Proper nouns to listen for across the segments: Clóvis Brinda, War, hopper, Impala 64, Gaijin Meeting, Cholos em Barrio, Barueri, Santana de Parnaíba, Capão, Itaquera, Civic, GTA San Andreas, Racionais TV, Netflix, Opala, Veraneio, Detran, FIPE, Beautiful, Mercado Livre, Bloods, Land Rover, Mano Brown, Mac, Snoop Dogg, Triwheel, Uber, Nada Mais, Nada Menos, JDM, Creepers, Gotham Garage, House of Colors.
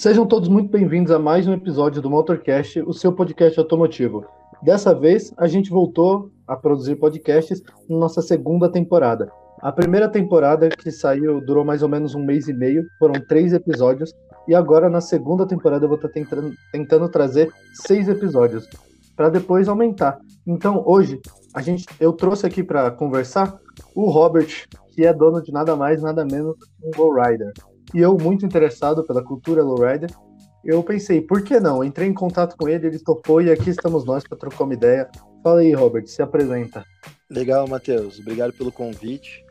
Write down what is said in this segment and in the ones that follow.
Sejam todos muito bem-vindos a mais um episódio do Motorcast, o seu podcast automotivo. Dessa vez, a gente voltou a produzir podcasts na nossa segunda temporada. A primeira temporada que saiu durou mais ou menos um mês e meio, foram 3 episódios, e agora na segunda temporada eu vou estar tentando trazer 6 episódios, para depois aumentar. Então hoje, eu trouxe aqui para conversar o Robert, que é dono de Nada Mais, Nada Menos, um GoRider. E eu, muito interessado pela cultura lowrider, eu pensei, por que não? Eu entrei em contato com ele, ele topou e aqui estamos nós para trocar uma ideia. Fala aí, Robert, se apresenta. Legal, Matheus. Obrigado pelo convite.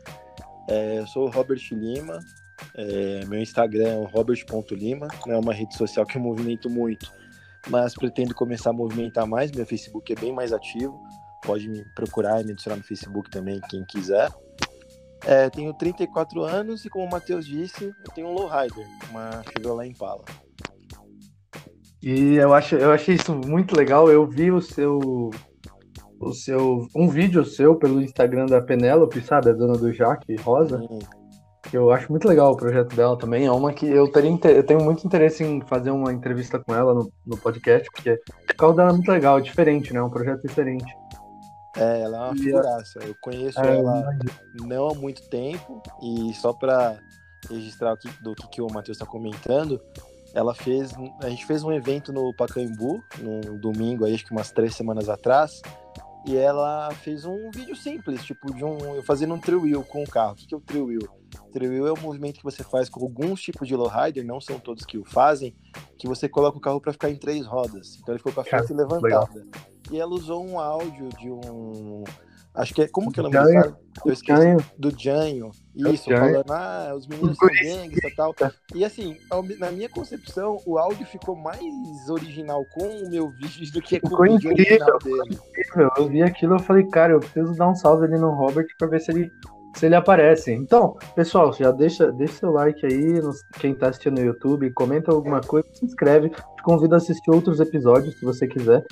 Eu sou o Robert Lima. Meu Instagram é o robert.lima. É uma rede social que eu movimento muito, mas pretendo começar a movimentar mais. Meu Facebook é bem mais ativo. Pode me procurar e me adicionar no Facebook também, quem quiser. Tenho 34 anos e, como o Matheus disse, eu tenho um lowrider, uma Chevrolet Impala. E eu achei isso muito legal. Eu vi um vídeo seu pelo Instagram da Penelope, sabe? A dona do Jaque Rosa. Eu acho muito legal o projeto dela também. É uma que eu tenho muito interesse em fazer uma entrevista com ela no podcast, porque o carro dela é muito legal, é diferente, né? É um projeto diferente. Ela é uma figuraça. Eu conheço ela não há muito tempo, e só para registrar do que o Matheus está comentando, a gente fez um evento no Pacaembu, num domingo, acho que umas 3 semanas atrás, e ela fez um vídeo simples, tipo eu fazendo um three-wheel com o carro. O que é o three-wheel? Three-wheel é um movimento que você faz com alguns tipos de lowrider, não são todos que o fazem, que você coloca o carro para ficar em 3 rodas. Então ele ficou com a frente levantada. E ela usou um áudio de um... Acho que é... Como que é o nome do cara? Eu esqueci. Do Janho. Isso, Janho. Falando, os meninos são gangues e tal. E assim, na minha concepção, o áudio ficou mais original com o meu vídeo do que com o vídeo original dele. Eu vi aquilo e falei, cara, eu preciso dar um salve ali no Robert pra ver se ele aparece. Então, pessoal, já deixa seu like aí, quem tá assistindo no YouTube, comenta alguma coisa, se inscreve, te convido a assistir outros episódios, se você quiser.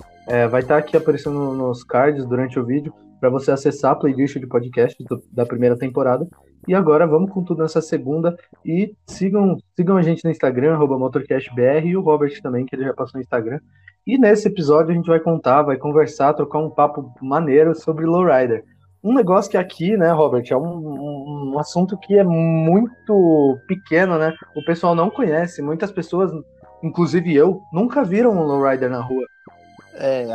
Vai estar aqui aparecendo nos cards durante o vídeo, para você acessar a playlist de podcast da primeira temporada. E agora vamos com tudo nessa segunda, e sigam a gente no Instagram, @MotorcastBR, e o Robert também, que ele já passou no Instagram. E nesse episódio a gente vai contar, vai conversar, trocar um papo maneiro sobre lowrider. Um negócio que aqui, né, Robert, é um assunto que é muito pequeno, né? O pessoal não conhece, muitas pessoas, inclusive eu, nunca viram um lowrider na rua.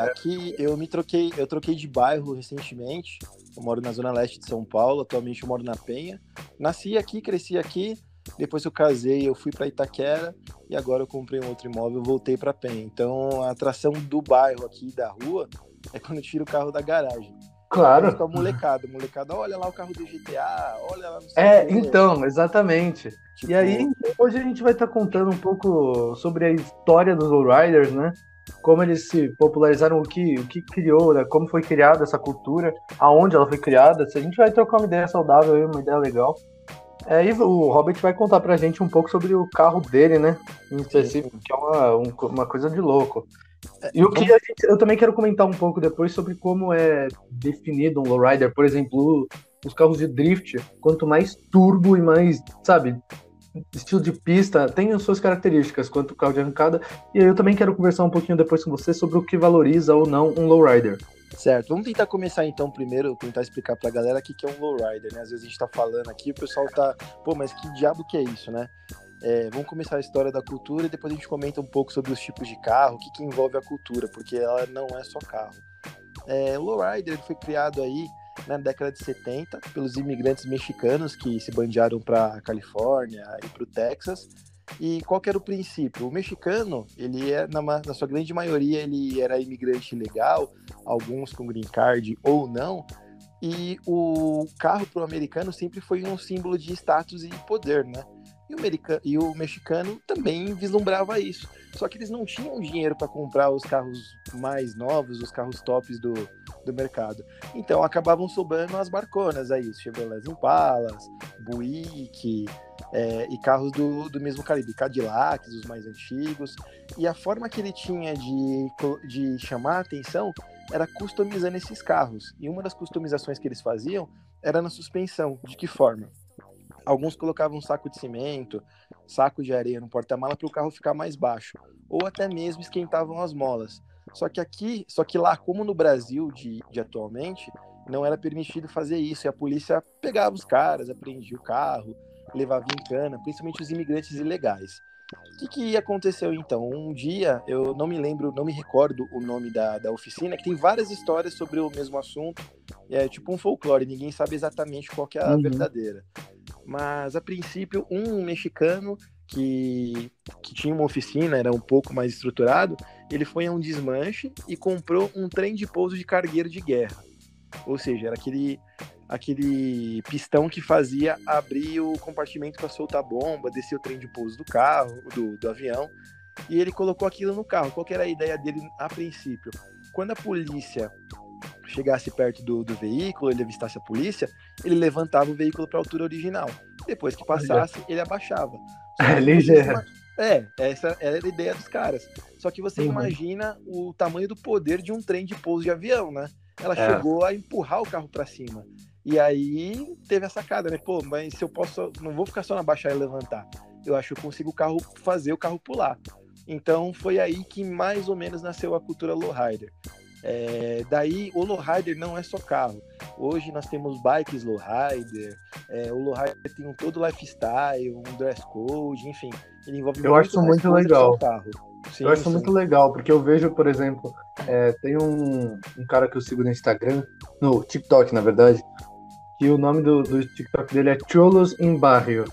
Aqui eu troquei de bairro recentemente. Eu moro na Zona Leste de São Paulo, atualmente eu moro na Penha. Nasci aqui, cresci aqui, depois eu casei, eu fui para Itaquera e agora eu comprei um outro imóvel e voltei para Penha. Então a atração do bairro aqui, da rua, é quando eu tiro o carro da garagem. Claro. Com a molecada, olha lá o carro do GTA, olha lá... Então, exatamente. Tipo... E aí, hoje a gente vai estar contando um pouco sobre a história dos lowriders, né? Como eles se popularizaram, o que criou, né? Como foi criada essa cultura, aonde ela foi criada. A gente vai trocar uma ideia saudável aí, uma ideia legal. E o Robert vai contar pra gente um pouco sobre o carro dele, né? Em específico, que é uma coisa de louco. E eu também quero comentar um pouco depois sobre como é definido um lowrider. Por exemplo, os carros de drift, quanto mais turbo e mais, sabe, estilo de pista, tem as suas características quanto o carro de arrancada. E eu também quero conversar um pouquinho depois com você sobre o que valoriza ou não um lowrider. Certo, vamos tentar começar então primeiro, tentar explicar pra galera o que é um lowrider, né? Às vezes a gente tá falando aqui, o pessoal tá, pô, mas que diabo que é isso, né? Vamos começar a história da cultura e depois a gente comenta um pouco sobre os tipos de carro, o que envolve a cultura, porque ela não é só carro. O lowrider foi criado aí na década de 70 pelos imigrantes mexicanos que se bandearam para a Califórnia e para o Texas. E qual que era o princípio? O mexicano, ele na sua grande maioria, ele era imigrante ilegal, alguns com green card ou não. E o carro para o americano sempre foi um símbolo de status e poder, né? E o mexicano também vislumbrava isso. Só que eles não tinham dinheiro para comprar os carros mais novos, os carros tops do mercado. Então acabavam sobrando as barconas aí, Chevrolet Impalas, Buick e carros do mesmo calibre, Cadillacs, os mais antigos. E a forma que ele tinha de chamar a atenção era customizando esses carros. E uma das customizações que eles faziam era na suspensão. De que forma? Alguns colocavam um saco de cimento, saco de areia no porta-mala para o carro ficar mais baixo, ou até mesmo esquentavam as molas. Só que lá, como no Brasil de atualmente, não era permitido fazer isso, e a polícia pegava os caras, apreendia o carro, levava em cana, principalmente os imigrantes ilegais. O que aconteceu então? Um dia, eu não me recordo o nome da oficina, que tem várias histórias sobre o mesmo assunto, é tipo um folclore, ninguém sabe exatamente qual que é a verdadeira. Mas, a princípio, um mexicano que tinha uma oficina, era um pouco mais estruturado, ele foi a um desmanche e comprou um trem de pouso de cargueiro de guerra. Ou seja, era aquele pistão que fazia abrir o compartimento para soltar bomba, descer o trem de pouso do carro, do avião, e ele colocou aquilo no carro. Qual que era a ideia dele a princípio? Quando a polícia chegasse perto do veículo, ele avistasse a polícia, ele levantava o veículo para a altura original. Depois que passasse, ele abaixava. Essa era a ideia dos caras. Só que você imagina o tamanho do poder de um trem de pouso de avião, né? Ela chegou a empurrar o carro para cima. E aí teve a sacada, né? Pô, mas se eu posso, não vou ficar só na baixar e levantar. Eu acho que eu consigo fazer o carro pular. Então foi aí que mais ou menos nasceu a cultura lowrider. Daí o lowrider não é só carro. Hoje nós temos bikes lowrider. O lowrider tem todo o lifestyle, um dress code, enfim. Ele envolve eu muito acho muito legal. Sim, eu acho muito legal, porque eu vejo, por exemplo, tem um cara que eu sigo no Instagram, no TikTok, na verdade, que o nome do TikTok dele é Cholos em Barrio.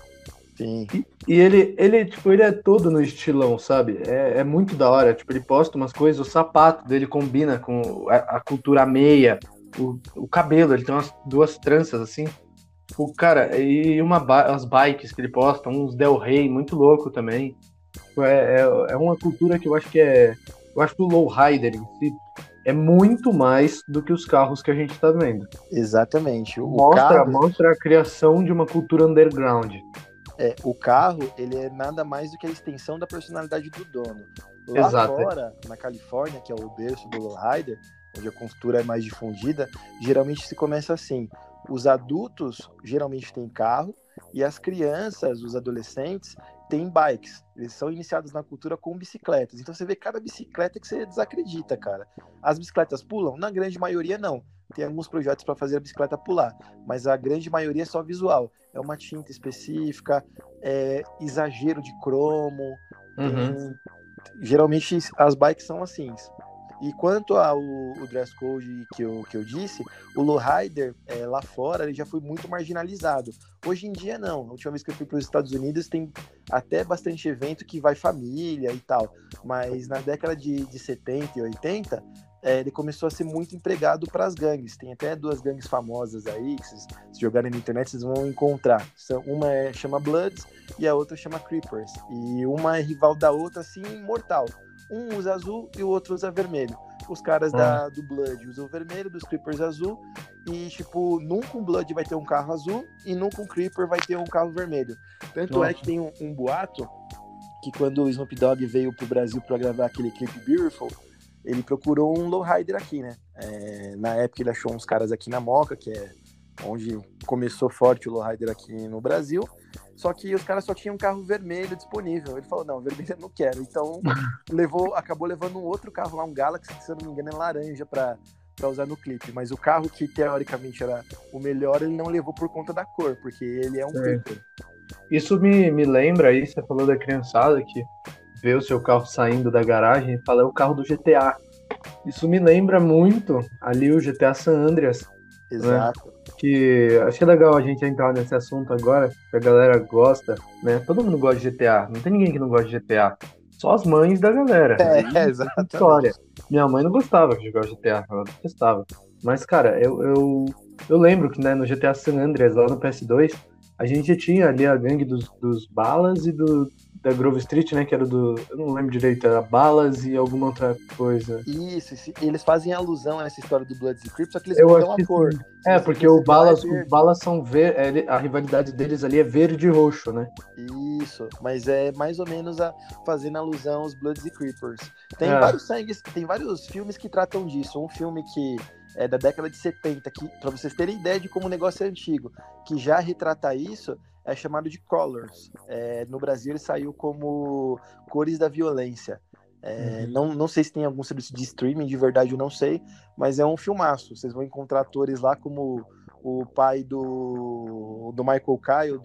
Sim. E ele é todo no estilão, sabe? É muito da hora, tipo, ele posta umas coisas, o sapato dele combina com a cultura meia, o cabelo, ele tem umas duas tranças, assim. O cara, e as bikes que ele posta, uns Del Rey, muito louco também. É uma cultura que eu acho que eu acho que o lowrider em si é muito mais do que os carros que a gente tá vendo. Exatamente. Mostra a criação de uma cultura underground. O carro, ele é nada mais do que a extensão da personalidade do dono. Lá fora, na Califórnia, que é o berço do lowrider, onde a cultura é mais difundida, geralmente se começa assim. Os adultos geralmente têm carro e as crianças, os adolescentes, tem bikes, eles são iniciados na cultura com bicicletas, então você vê cada bicicleta que você desacredita, cara. As bicicletas pulam? Na grande maioria não, tem alguns projetos para fazer a bicicleta pular, mas a grande maioria é só visual, é uma tinta específica, é exagero de cromo, geralmente as bikes são assim. E quanto ao dress code que eu disse, o lowrider lá fora ele já foi muito marginalizado. Hoje em dia não. A última vez que eu fui para os Estados Unidos tem até bastante evento que vai família e tal. Mas na década de 70 e 80 ele começou a ser muito empregado para as gangues. Tem até duas gangues famosas aí, que vocês, se jogarem na internet vocês vão encontrar. Uma chama Bloods e a outra chama Creepers. E uma é rival da outra assim, mortal. Um usa azul e o outro usa vermelho. Os caras do Blood usam vermelho, dos Creepers azul. E, tipo, nunca um Blood vai ter um carro azul e nunca um Creeper vai ter um carro vermelho. Tanto é que tem um boato que quando o Snoop Dogg veio pro Brasil pra gravar aquele clipe Beautiful, ele procurou um lowrider aqui, né? Na época ele achou uns caras aqui na Moca, que é onde começou forte o lowrider aqui no Brasil. Só que os caras só tinham um carro vermelho disponível. Ele falou, não, vermelho eu não quero. Então, acabou levando um outro carro lá, um Galaxy, que se eu não me engano é laranja, pra usar no clipe. Mas o carro que, teoricamente, era o melhor, ele não levou por conta da cor, porque ele é um Creeper. Isso me lembra aí, você falou da criançada que vê o seu carro saindo da garagem e fala, é o carro do GTA. Isso me lembra muito ali o GTA San Andreas. Exato. Né? Que acho que é legal a gente entrar nesse assunto agora, que a galera gosta, né? Todo mundo gosta de GTA, não tem ninguém que não gosta de GTA. Só as mães da galera. Exatamente. História. Minha mãe não gostava de jogar GTA, ela detestava. Mas, cara, eu lembro que, né, no GTA San Andreas, lá no PS2, a gente tinha ali a gangue dos Balas e da Grove Street, né, que era eu não lembro direito, era Balas e alguma outra coisa. Isso, eles fazem alusão a essa história do Bloods and Crips, só que eles mudam a cor. Porque o Balas são verde, a rivalidade deles ali é verde e roxo, né? Isso, mas é mais ou menos fazendo alusão aos Bloods and Creepers. Tem vários filmes que tratam disso, um filme que é da década de 70, que, pra vocês terem ideia de como o negócio é antigo, que já retrata isso, é chamado de Colors. No Brasil ele saiu como Cores da Violência. Não sei se tem algum serviço de streaming, de verdade eu não sei, mas é um filmaço. Vocês vão encontrar atores lá como o pai do Michael Caio,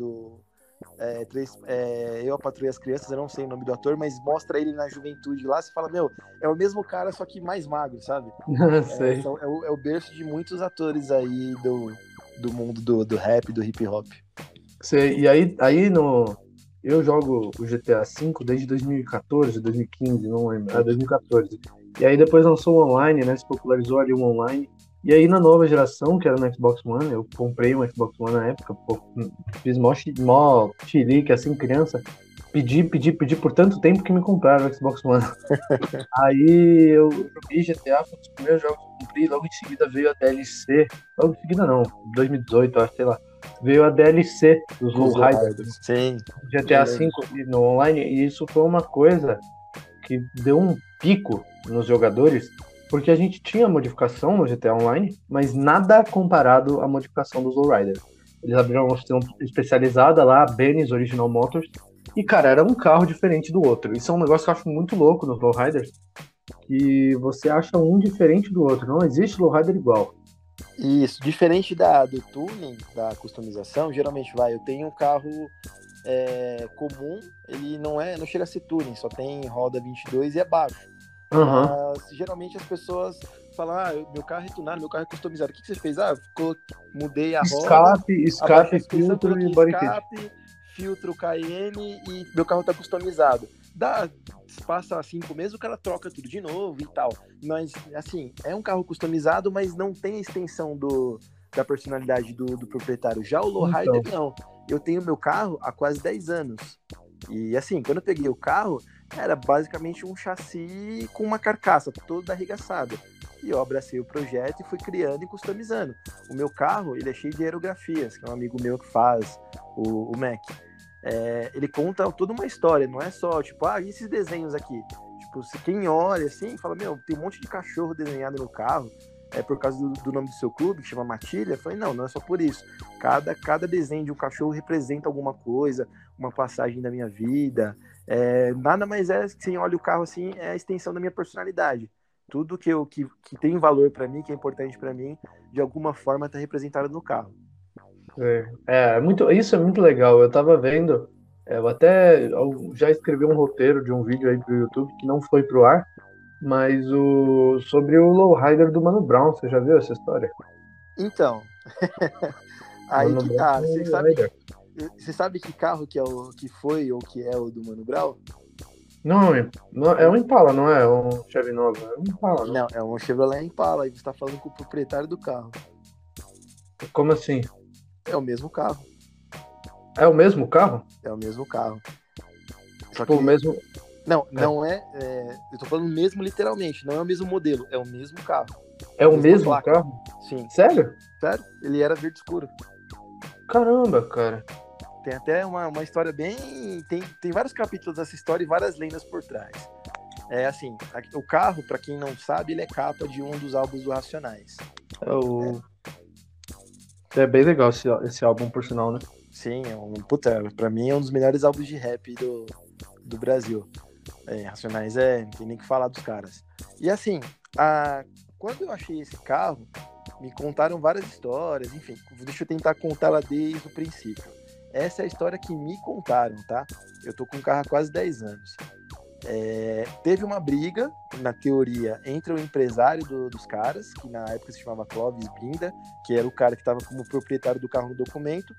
Eu, a Patrulha as Crianças, eu não sei o nome do ator, mas mostra ele na juventude lá, você fala, meu, é o mesmo cara, só que mais magro, sabe? Sei. É o berço de muitos atores aí do mundo do rap, do hip hop. Sei. E aí eu jogo o GTA V desde 2014, 2015, não lembro. 2014. E aí depois lançou o online, né? Se popularizou ali o online. E aí na nova geração, que era no Xbox One, eu comprei um Xbox One na época, pô, fiz mó chilique, assim, criança, pedi por tanto tempo que me compraram o Xbox One. Aí eu joguei GTA, foi um dos primeiros jogos que eu comprei, logo em seguida veio a DLC, 2018, acho, sei lá, veio a DLC dos GoRider, sim, GTA V no online, e isso foi uma coisa que deu um pico nos jogadores, porque a gente tinha modificação no GTA Online, mas nada comparado à modificação dos GoRider. Eles abriram uma oficina especializada lá, a Benny's Original Motors, e, cara, era um carro diferente do outro. Isso é um negócio que eu acho muito louco nos GoRiders, que você acha um diferente do outro, não existe GoRider igual. Isso, diferente do tuning, da customização, geralmente eu tenho um carro comum, ele não chega a ser tuning, só tem roda 22 e é baixo. Uhum. Mas geralmente as pessoas falam, meu carro é tunado, meu carro é customizado. O que você fez? Mudei a roda, escape, filtro e body kit, filtro KN e meu carro tá customizado. Passa 5 meses, o cara troca tudo de novo e tal. Mas, assim, é um carro customizado, mas não tem a extensão da personalidade do proprietário. Já o Lowrider, não. Eu tenho meu carro há quase 10 anos. E, assim, quando eu peguei o carro, era basicamente um chassi com uma carcaça toda arregaçada. E eu abracei o projeto e fui criando e customizando. O meu carro, ele é cheio de aerografias, que é um amigo meu que faz o Mac. Ele conta toda uma história, não é só, e esses desenhos aqui? Quem olha assim, fala, tem um monte de cachorro desenhado no carro, por causa do nome do seu clube, que chama Matilha. Eu falei, não é só por isso. Cada desenho de um cachorro representa alguma coisa, uma passagem da minha vida. Nada mais é que quem olha o carro assim, é a extensão da minha personalidade. Tudo que tem valor pra mim, que é importante pra mim, de alguma forma tá representado no carro. Isso é muito legal. Eu tava vendo, eu já escrevi um roteiro de um vídeo aí pro YouTube que não foi pro ar, mas sobre o Lowrider do Mano Brown. Você já viu essa história? Então aí Mano que tá, você sabe que carro que é o que foi ou que é o do Mano Brown? Não, é um Impala, não é um Chevy Nova, é um Impala. Não, é um Chevrolet Impala, e você tá falando com o proprietário do carro. Como assim? É o mesmo carro. É o mesmo carro? É o mesmo carro. Só que o mesmo... Não, eu tô falando mesmo literalmente, não é o mesmo modelo, é o mesmo carro. É o mesmo carro? Sim. Sério? Ele era verde escuro. Caramba, cara. Tem até uma história bem... Tem vários capítulos dessa história e várias lendas por trás. O carro, pra quem não sabe, ele é capa de um dos álbuns do Racionais. É bem legal esse álbum, por sinal, né? Sim, pra mim é um dos melhores álbuns de rap do Brasil. Racionais não tem nem o que falar dos caras. E assim, quando eu achei esse carro, me contaram várias histórias, enfim, deixa eu tentar contá-la desde o princípio. Essa é a história que me contaram, tá? Eu tô com o carro há quase 10 anos. Teve uma briga, na teoria, entre o empresário dos caras, que na época se chamava Clóvis Brinda, que era o cara que estava como proprietário do carro no documento,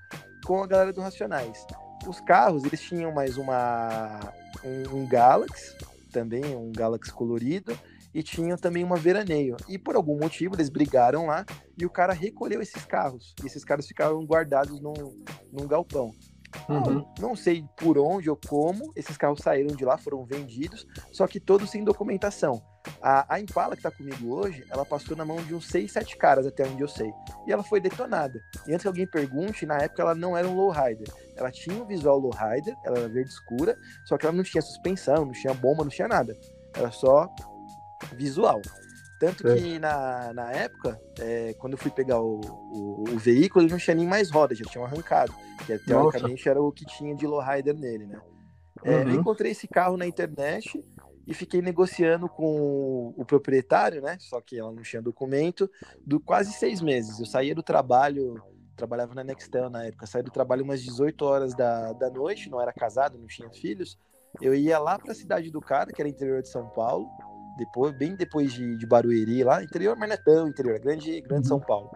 com a galera do Racionais. Os carros, eles tinham mais um Galaxy, também um Galaxy colorido, e tinham também uma Veraneio. E por algum motivo eles brigaram lá, e o cara recolheu esses carros. E esses caras ficaram guardados num galpão. Uhum. Não sei por onde ou como esses carros saíram de lá, foram vendidos, só que todos sem documentação. A Impala que tá comigo hoje, ela passou na mão de uns 6, 7 caras, até onde eu sei, e ela foi detonada. E antes que alguém pergunte, na época ela não era um Lowrider, ela tinha um visual Lowrider, ela era verde escura, só que ela não tinha suspensão, não tinha bomba, não tinha nada, era só visual. Tanto que na época, quando eu fui pegar o veículo, ele não tinha nem mais roda, já tinha arrancado. Que teoricamente era o que tinha de lowrider nele, né? Eu encontrei esse carro na internet e fiquei negociando com o proprietário, né? Só que ela não tinha documento, do quase 6 meses. Eu saía do trabalho, trabalhava na Nextel na época, saía do trabalho umas 18 horas da noite, não era casado, não tinha filhos. Eu ia lá para a cidade do cara, que era interior de São Paulo, depois, bem depois de Barueri, lá interior, mas não é tão interior, é grande São Paulo.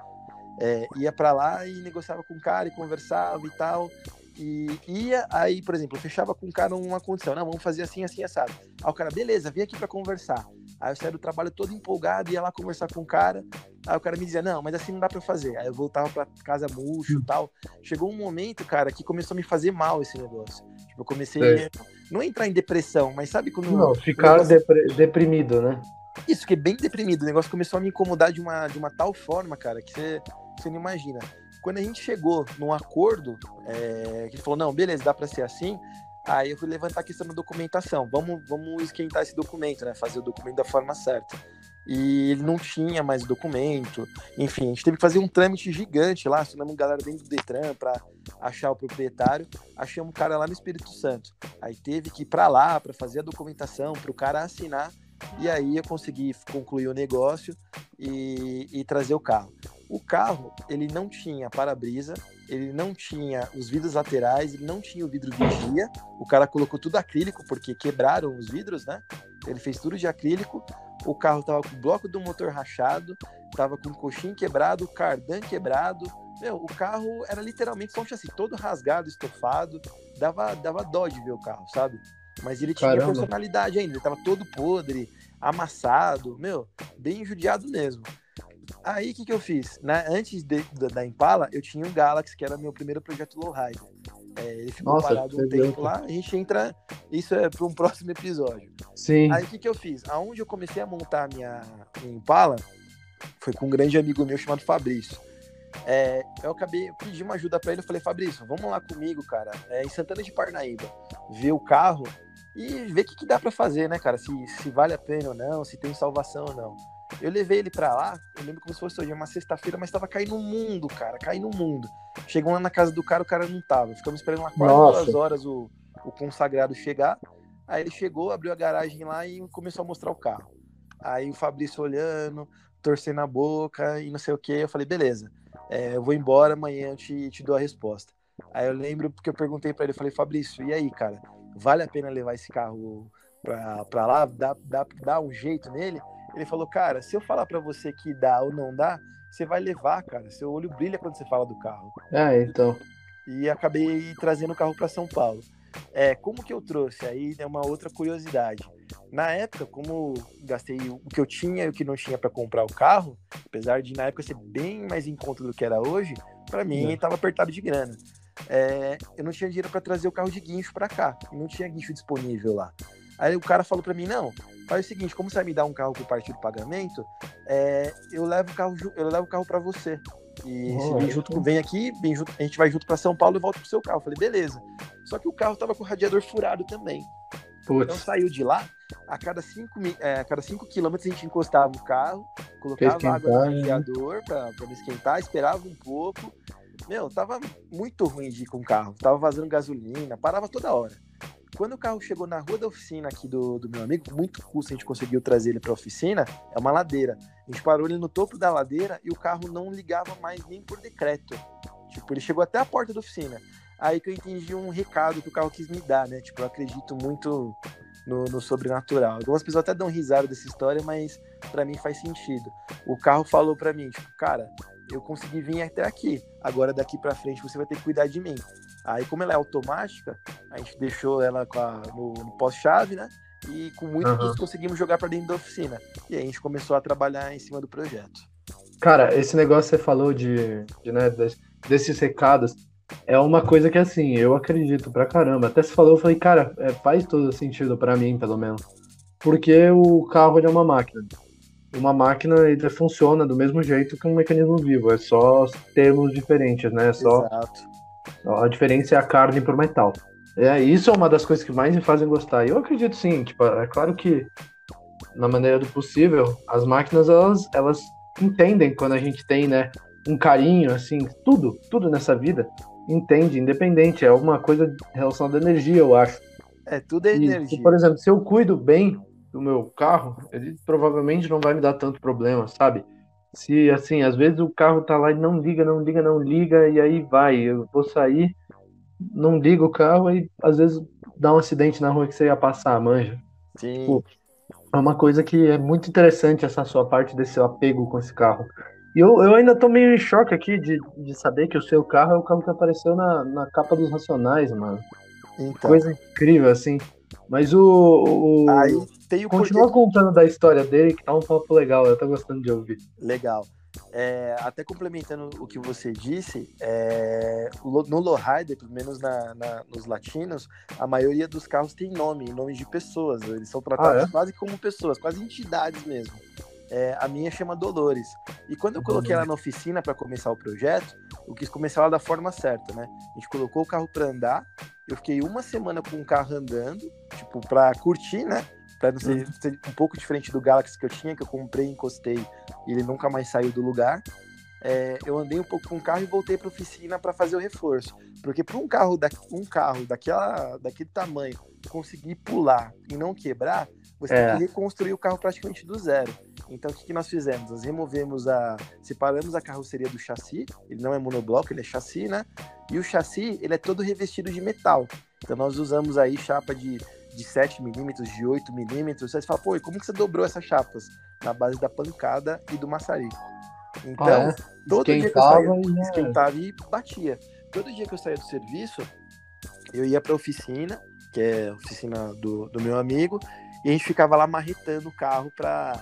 Ia para lá e negociava com o cara e conversava e tal. E ia, aí, por exemplo, eu fechava com o cara uma condição, não, vamos fazer assim, assim, assado. Aí o cara, beleza, vem aqui pra conversar. Aí eu saía do trabalho todo empolgado, ia lá conversar com o cara, aí o cara me dizia, não, mas assim não dá pra fazer. Aí eu voltava pra casa murcho e tal. Chegou um momento, cara, que começou a me fazer mal esse negócio. Tipo, eu comecei não entrar em depressão, mas sabe quando... Não, ficar negócio... deprimido, né? Isso, fiquei bem deprimido. O negócio começou a me incomodar de uma tal forma, cara, que você não imagina. Quando a gente chegou num acordo, que ele falou, não, beleza, dá pra ser assim, aí eu fui levantar a questão da documentação, vamos esquentar esse documento, né, fazer o documento da forma certa. E ele não tinha mais o documento, enfim, a gente teve que fazer um trâmite gigante lá, assinamos galera dentro do Detran pra achar o proprietário, achamos o cara lá no Espírito Santo, aí teve que ir pra lá, pra fazer a documentação, pro cara assinar, e aí eu consegui concluir o negócio e trazer o carro. O carro, ele não tinha para-brisa, ele não tinha os vidros laterais, ele não tinha o vidro vigia. O cara colocou tudo acrílico, porque quebraram os vidros, né? Ele fez tudo de acrílico. O carro tava com o bloco do motor rachado, tava com o coxim quebrado, o cardan quebrado. Meu, o carro era literalmente só um chassi, todo rasgado, estofado. Dava dó de ver o carro, sabe? Mas ele tinha personalidade ainda, ele tava todo podre, amassado, meu, bem judiado mesmo. Aí, o que eu fiz? Antes da Impala, eu tinha um Galaxy, que era meu primeiro projeto lowrider. Ele ficou parado um tempo lá, a gente entra... Isso é para um próximo episódio. Sim. Aí, o que eu fiz? Aonde eu comecei a montar a minha Impala, foi com um grande amigo meu chamado Fabrício. Eu acabei pedindo uma ajuda para ele, eu falei, Fabrício, vamos lá comigo, cara, em Santana de Parnaíba, ver o carro e ver o que dá para fazer, né, cara? Se vale a pena ou não, se tem salvação ou não. Eu levei ele pra lá, eu lembro como se fosse hoje, uma sexta-feira, mas tava caindo um mundo, cara, caindo um mundo. Chegou lá na casa do cara, o cara não tava. Ficamos esperando lá 2 horas o consagrado chegar. Aí ele chegou, abriu a garagem lá e começou a mostrar o carro. Aí o Fabrício olhando, torcendo a boca e não sei o que. Eu falei, beleza, eu vou embora, amanhã eu te dou a resposta. Aí eu lembro porque eu perguntei pra ele, eu falei, Fabrício, e aí, cara, vale a pena levar esse carro pra lá? Dá um jeito nele? Ele falou, cara, se eu falar pra você que dá ou não dá, você vai levar, cara. Seu olho brilha quando você fala do carro. Então. E acabei trazendo o carro pra São Paulo. Como que eu trouxe? Aí é uma outra curiosidade. Na época, como gastei o que eu tinha e o que não tinha pra comprar o carro, apesar de na época ser bem mais em conta do que era hoje, pra mim tava apertado de grana. Eu não tinha dinheiro pra trazer o carro de guincho pra cá. Não tinha guincho disponível lá. Aí o cara falou pra mim, não, faz o seguinte, como você vai me dar um carro com parte do pagamento, eu levo o carro pra você. E você vem junto, a gente vai junto pra São Paulo e volta pro seu carro. Eu falei, beleza. Só que o carro tava com o radiador furado também. Putz. Então saiu de lá, a cada 5 quilômetros a gente encostava o carro, colocava água no radiador pra me esquentar, esperava um pouco. Meu, tava muito ruim de ir com o carro, tava vazando gasolina, parava toda hora. Quando o carro chegou na rua da oficina aqui do meu amigo, muito custo a gente conseguiu trazer ele pra oficina, é uma ladeira. A gente parou ele no topo da ladeira e o carro não ligava mais nem por decreto. Tipo, ele chegou até a porta da oficina. Aí que eu entendi um recado que o carro quis me dar, né? Tipo, eu acredito muito no sobrenatural. Algumas pessoas até dão risada dessa história, mas pra mim faz sentido. O carro falou pra mim, tipo, cara, eu consegui vir até aqui. Agora daqui pra frente você vai ter que cuidar de mim. Aí, como ela é automática, a gente deixou ela no pós-chave, né? E com muito custo conseguimos jogar pra dentro da oficina. E aí a gente começou a trabalhar em cima do projeto. Cara, esse negócio que você falou né, desses recados, é uma coisa que, assim, eu acredito pra caramba. Até você falou, eu falei, cara, faz todo sentido pra mim, pelo menos. Porque o carro, ele é uma máquina. Uma máquina, ele funciona do mesmo jeito que um mecanismo vivo. É só termos diferentes, né? É só... Exato. A diferença é a carne por metal. Isso é uma das coisas que mais me fazem gostar. Eu acredito sim, tipo, é claro que na maneira do possível, as máquinas, elas entendem quando a gente tem, né, um carinho, assim, tudo nessa vida entende, independente, é uma coisa relacionada à energia, eu acho. É, tudo é energia. E, por exemplo, se eu cuido bem do meu carro, ele provavelmente não vai me dar tanto problema, sabe? Se, assim, às vezes o carro tá lá e não liga, e aí vai, eu vou sair, não liga o carro, e às vezes dá um acidente na rua que você ia passar, manja. Sim. Pô, é uma coisa que é muito interessante essa sua parte desse apego com esse carro. E eu ainda tô meio em choque aqui de saber que o seu carro é o carro que apareceu na capa dos Racionais, mano. Então. Coisa incrível, assim. Mas Aí tem o continua porquê... contando da história dele, que tá um papo legal, eu tô gostando de ouvir. Legal. Até complementando o que você disse, no lowrider, pelo menos nos latinos, a maioria dos carros tem nome de pessoas. Eles são tratados quase como pessoas, quase entidades mesmo. A minha chama Dolores. E quando eu coloquei ela na oficina para começar o projeto, eu quis começar ela da forma certa, né? A gente colocou o carro para andar, eu fiquei uma semana com o carro andando, tipo, para curtir, né? Para não ser um pouco diferente do Galaxy que eu tinha, que eu comprei, encostei, e ele nunca mais saiu do lugar. Eu andei um pouco com o carro e voltei para a oficina para fazer o reforço. Porque para um carro daquele tamanho conseguir pular e não quebrar, você tem que reconstruir o carro praticamente do zero. Então, o que nós fizemos? Nós separamos a carroceria do chassi, ele não é monobloco, ele é chassi, né? E o chassi, ele é todo revestido de metal. Então, nós usamos aí chapa de 7mm, de 8mm. Você fala, pô, e como que você dobrou essas chapas? Na base da pancada e do maçarico. Então, todo dia que eu saía, esquentava e batia. Todo dia que eu saía do serviço, eu ia pra oficina, que é a oficina do meu amigo, e a gente ficava lá marretando o carro pra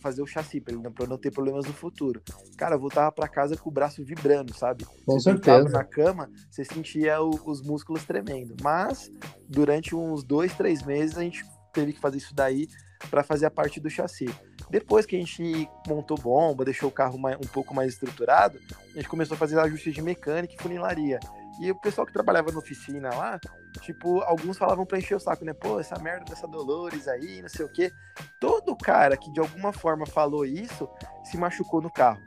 fazer o chassi, pra não ter problemas no futuro. Cara, eu voltava pra casa com o braço vibrando, sabe? Com certeza. Na cama, você sentia os músculos tremendo. Mas, durante uns 2-3 meses, a gente teve que fazer isso daí pra fazer a parte do chassi. Depois que a gente montou bomba, deixou o carro um pouco mais estruturado, a gente começou a fazer ajustes de mecânica e funilaria. E o pessoal que trabalhava na oficina lá, tipo, alguns falavam pra encher o saco, né? Pô, essa merda dessa Dolores aí, não sei o quê. Todo cara que de alguma forma falou isso, se machucou no carro.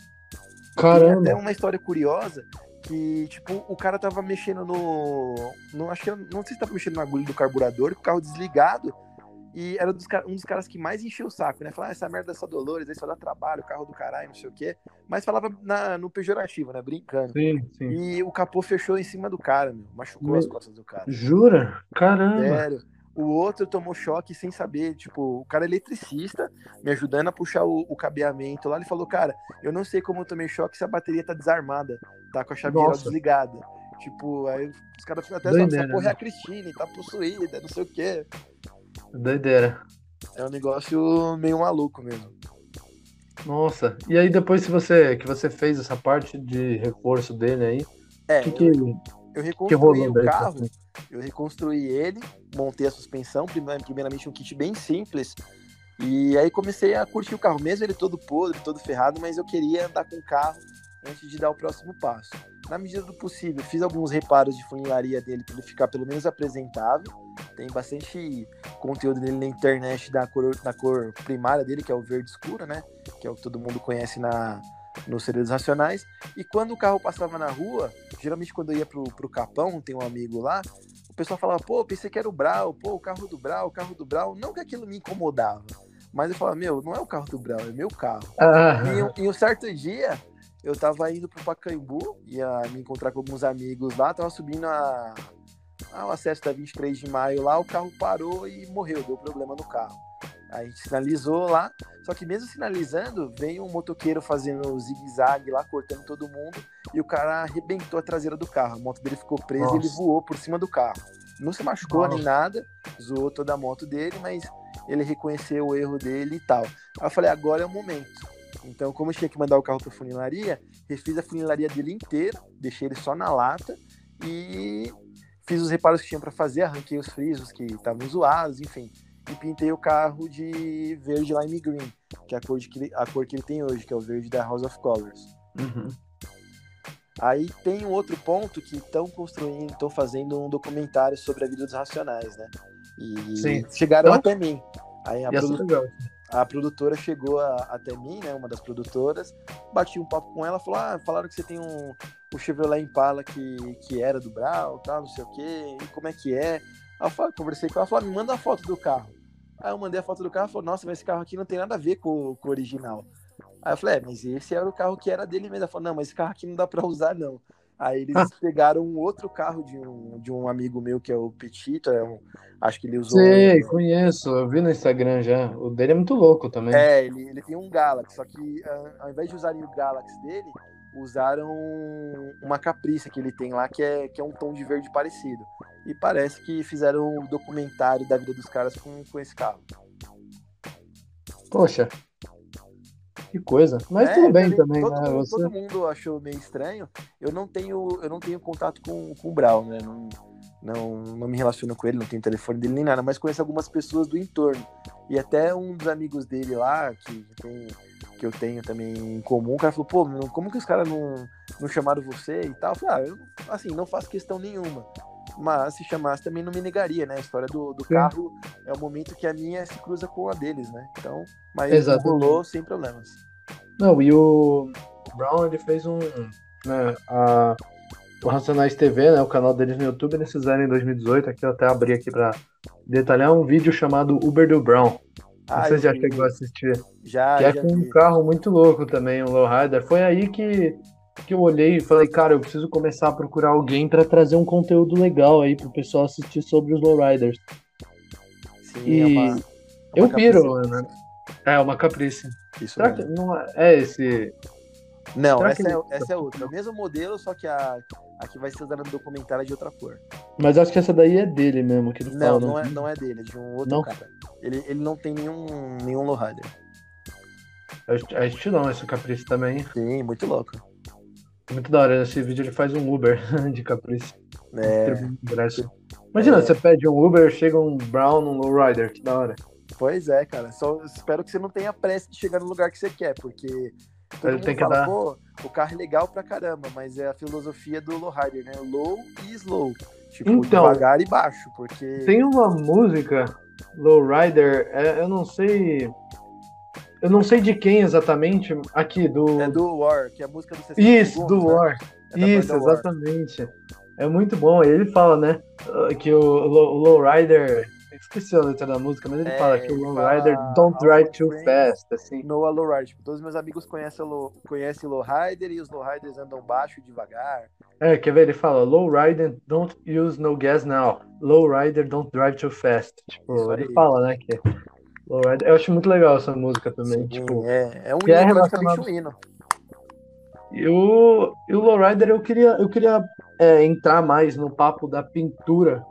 Caramba! Tem até uma história curiosa, que, tipo, o cara tava mexendo não sei se tava mexendo na agulha do carburador, com o carro desligado, e era um dos caras que mais encheu o saco, né? Falava, essa merda dessa Dolores, aí só dá trabalho, carro do caralho, não sei o quê. Mas falava no pejorativo, né? Brincando. Sim. E o capô fechou em cima do cara, meu. Machucou as costas do cara. Jura? Caramba. Sério. O outro tomou choque sem saber, tipo, o cara é eletricista, me ajudando a puxar o cabeamento lá. Ele falou, cara, eu não sei como eu tomei choque se a bateria tá desarmada, tá com a chaveira desligada. Tipo, aí os caras ficam até falando, essa porra é a Cristine, tá possuída, não sei o quê. Doideira. É um negócio meio maluco mesmo. Nossa, e aí depois que você fez essa parte de reforço dele aí, eu reconstruí o carro, eu reconstruí ele, montei a suspensão, primeiramente um kit bem simples, e aí comecei a curtir o carro, mesmo ele todo podre, todo ferrado, mas eu queria andar com o carro antes de dar o próximo passo. Na medida do possível, fiz alguns reparos de funilaria dele para ele ficar pelo menos apresentável. Tem bastante conteúdo dele na internet da cor primária dele, que é o verde escuro, né? Que é o que todo mundo conhece nos Segredos Racionais. E quando o carro passava na rua, geralmente quando eu ia pro Capão, tem um amigo lá, o pessoal falava, pô, pensei que era o Brau, pô, o carro do Brau. Não que aquilo me incomodava, mas eu falava, meu, não é o carro do Brau, é meu carro. E um certo dia... eu tava indo pro Pacaembu, ia me encontrar com alguns amigos lá, tava subindo o acesso da 23 de maio lá, o carro parou e morreu, deu problema no carro. A gente sinalizou lá, só que mesmo sinalizando, veio um motoqueiro fazendo o zigue-zague lá, cortando todo mundo, e o cara arrebentou a traseira do carro, a moto dele ficou presa. Nossa. E ele voou por cima do carro. Não se machucou. Nossa. Nem nada, zoou toda a moto dele, mas ele reconheceu o erro dele e tal. Aí eu falei, agora é o momento. Então, como eu tinha que mandar o carro para funilaria, refiz a funilaria dele inteira, deixei ele só na lata e fiz os reparos que tinha para fazer, arranquei os frisos que estavam zoados, enfim, e pintei o carro de verde lime green, que é a cor que ele tem hoje, que é o verde da House of Colors. Uhum. Aí tem um outro ponto que estão fazendo um documentário sobre a vida dos Racionais, né? E Sim. Chegaram até mim. Aí a produtora chegou até mim, né, uma das produtoras, bati um papo com ela, falou, ah, falaram que você tem um Chevrolet Impala que era do Brau, tal, não sei o quê, e como é que é? Aí eu conversei com ela, falou, me manda a foto do carro. Aí eu mandei a foto do carro, falou, nossa, mas esse carro aqui não tem nada a ver com o original. Aí eu falei, mas esse era o carro que era dele mesmo. Ela falou, não, mas esse carro aqui não dá pra usar, não. Aí eles pegaram um outro carro de um amigo meu, que é o Petito, acho que ele usou... Sei, conheço, eu vi no Instagram já. O dele é muito louco também. É, ele tem um Galaxy, só que ao invés de usarem o Galaxy dele, usaram uma capriça que ele tem lá, que é um tom de verde parecido. E parece que fizeram um documentário da vida dos caras com esse carro. Poxa, que coisa. Mas tudo bem também, né? Todo mundo achou meio estranho. Eu não tenho contato com o Brown, né? Não me relaciono com ele, não tenho telefone dele nem nada, mas conheço algumas pessoas do entorno. E até um dos amigos dele lá, que eu tenho também em comum, o cara falou, pô, como que os caras não chamaram você e tal? Eu falei, eu, assim, não faço questão nenhuma. Mas se chamasse também não me negaria, né? A história do carro é o momento que a minha se cruza com a deles, né? Então, mas rolou sem problemas. Não, e o Brown, ele fez né, o Racionais TV, né? O canal deles no YouTube, eles fizeram em 2018, aqui eu até abri aqui pra detalhar, um vídeo chamado Uber do Brown. Você já chegou a assistir? Já, que é com um carro muito louco também, um Lowrider. Foi aí que eu olhei e falei, cara, eu preciso começar a procurar alguém pra trazer um conteúdo legal aí pro pessoal assistir sobre os Lowriders. Sim, e eu piro, né? É uma capricha. Isso. Será que não é esse... Não, essa é outra. É o mesmo modelo, só que a que vai ser usada no documentário é de outra cor. Mas acho que essa daí é dele mesmo. Que não, fala, não, né? Não é dele, é de um outro cara. Ele não tem nenhum Lowrider. É estilão esse capricho também. Sim, muito louco. Muito da hora. Nesse vídeo ele faz um Uber de capricho. Imagina, você pede um Uber, chega um Brown, um Lowrider. Que da hora. Pois é, cara. Só espero que você não tenha pressa de chegar no lugar que você quer, porque... Todo mundo fala, pô, o carro é legal pra caramba, mas é a filosofia do Lowrider, né? Low e slow. Tipo, então, devagar e baixo, porque... Tem uma música, Lowrider, eu não sei de quem exatamente, aqui, do... É do War, que é a música do 60 segundos. Isso, do War. Né? Isso, exatamente. War. É muito bom, ele fala, né, que o Lowrider... Esqueci a letra da música, mas ele fala que o Lowrider don't drive too fast, assim. No Lowrider, tipo, todos meus amigos conhecem o Lowrider e os Lowriders andam baixo, devagar. É, quer ver? Ele fala, Lowrider don't use no gas now, Lowrider don't drive too fast. Tipo, ele fala, né, que Lowrider... Eu acho muito legal essa música também. Sim, tipo, é um hino, praticamente um hino. E o Lowrider, eu queria entrar mais no papo da pintura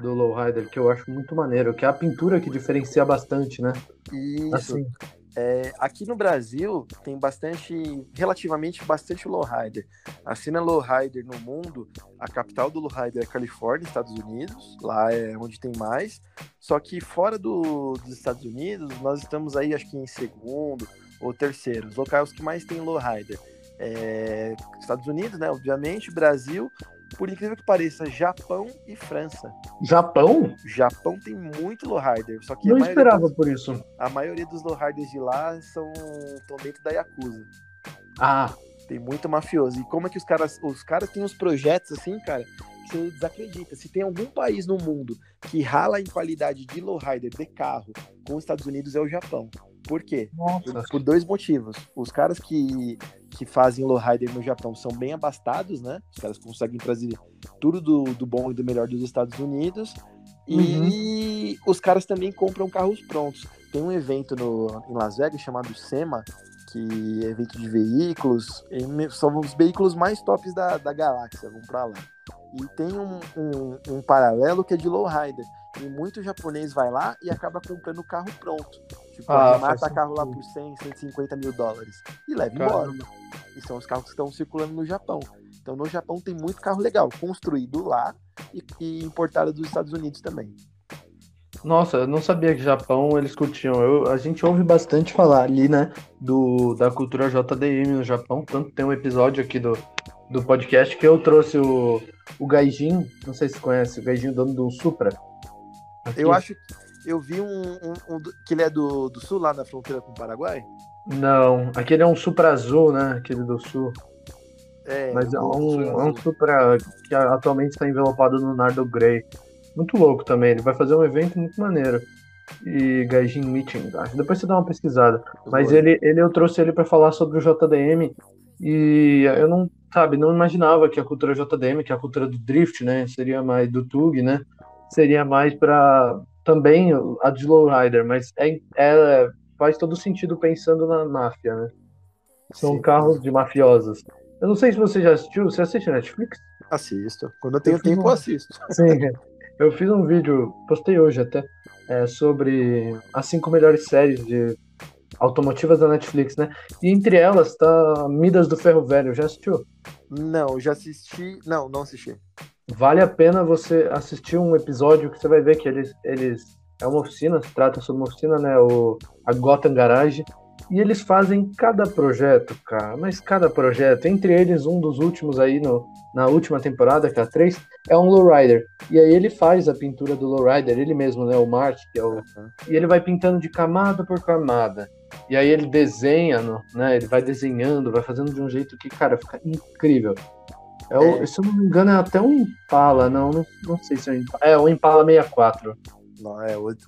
do Lowrider, que eu acho muito maneiro, que é a pintura que diferencia bastante, né? Isso. Assim. Aqui no Brasil tem relativamente bastante Lowrider. A cena Lowrider no mundo, a capital do Lowrider é Califórnia, Estados Unidos, lá é onde tem mais. Só que fora dos Estados Unidos, nós estamos aí, acho que em segundo ou terceiro, os locais que mais tem Lowrider. Estados Unidos, né? Obviamente, Brasil... Por incrível que pareça, Japão e França. Japão? Japão tem muito Lowrider. Só que não esperava por isso. A maioria dos Lowriders de lá estão dentro da Yakuza. Ah. Tem muito mafioso. E como é que os caras têm uns projetos assim, cara, que você desacredita. Se tem algum país no mundo que rala em qualidade de Lowrider de carro com os Estados Unidos, é o Japão. Por quê? Nossa. Por dois motivos. Os caras que fazem Lowrider no Japão são bem abastados, né? Os caras conseguem trazer tudo do bom e do melhor dos Estados Unidos. E os caras também compram carros prontos. Tem um evento em Las Vegas chamado SEMA, que é evento de veículos. São os veículos mais tops da galáxia, vão pra lá. E tem um paralelo que é de Lowrider. E muito japonês vai lá e acaba comprando o carro pronto. Tipo, mata carro lá por 100, 150 mil dólares. E leva embora. E são os carros que estão circulando no Japão. Então, no Japão tem muito carro legal, construído lá e importado dos Estados Unidos também. Nossa, eu não sabia que Japão eles curtiam. A gente ouve bastante falar ali, né, da cultura JDM no Japão. Tanto tem um episódio aqui do podcast que eu trouxe o Gaijin, não sei se você conhece, o Gaijin, dono do Supra. Aqui. Eu acho que... Eu vi um que ele é do Sul, lá na fronteira com o Paraguai. Não, aquele é um Supra azul, né? Aquele do Sul. É, mas é um Supra que atualmente está envelopado no Nardo Grey. Muito louco também, ele vai fazer um evento muito maneiro. E Gaijin Meeting, acho. Depois você dá uma pesquisada. Mas ele eu trouxe ele para falar sobre o JDM. E eu não imaginava que a cultura JDM, que a cultura do drift, né? Seria mais do Tug, né? Seria mais para também a de Lowrider, mas faz todo sentido pensando na máfia, né? São carros de mafiosos. Eu não sei se você já assistiu. Você assiste Netflix? Assisto. Quando eu tenho tempo, eu assisto. Sim, eu fiz um vídeo, postei hoje até, sobre as 5 melhores séries de automotivas da Netflix, né? E entre elas tá Midas do Ferro Velho. Já assistiu? Não, já assisti. Não assisti. Vale a pena você assistir um episódio que você vai ver que eles é uma oficina, se trata sobre uma oficina, né? A Gotham Garage. E eles fazem cada projeto, cara, mas cada projeto. Entre eles, um dos últimos aí na última temporada, que é a 3, é um lowrider. E aí ele faz a pintura do lowrider, ele mesmo, né? O Marty, que é o... E ele vai pintando de camada por camada. E aí ele desenha, né? Ele vai desenhando, vai fazendo de um jeito que, cara, fica incrível. Se eu não me engano, é até um Impala, não sei se é um Impala. É um Impala 64. Não,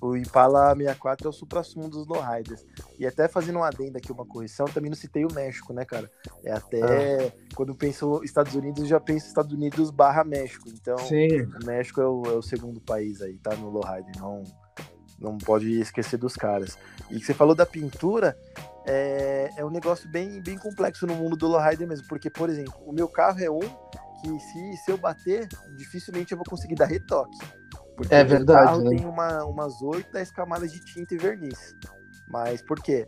o Impala 64 é o supra-sumo dos lowriders. E até fazendo um adendo aqui, uma correção, também não citei o México, né, cara? É até quando penso Estados Unidos, já penso Estados Unidos / México. Então, sim. O México é o segundo país aí, tá? No lowrider, não pode esquecer dos caras. E que você falou da pintura, é um negócio bem, bem complexo no mundo do lowrider mesmo, porque, por exemplo, o meu carro é um que se eu bater, dificilmente eu vou conseguir dar retoque. Porque é verdade, o carro, né? Tem umas 8, 10 camadas de tinta e verniz. Mas por quê?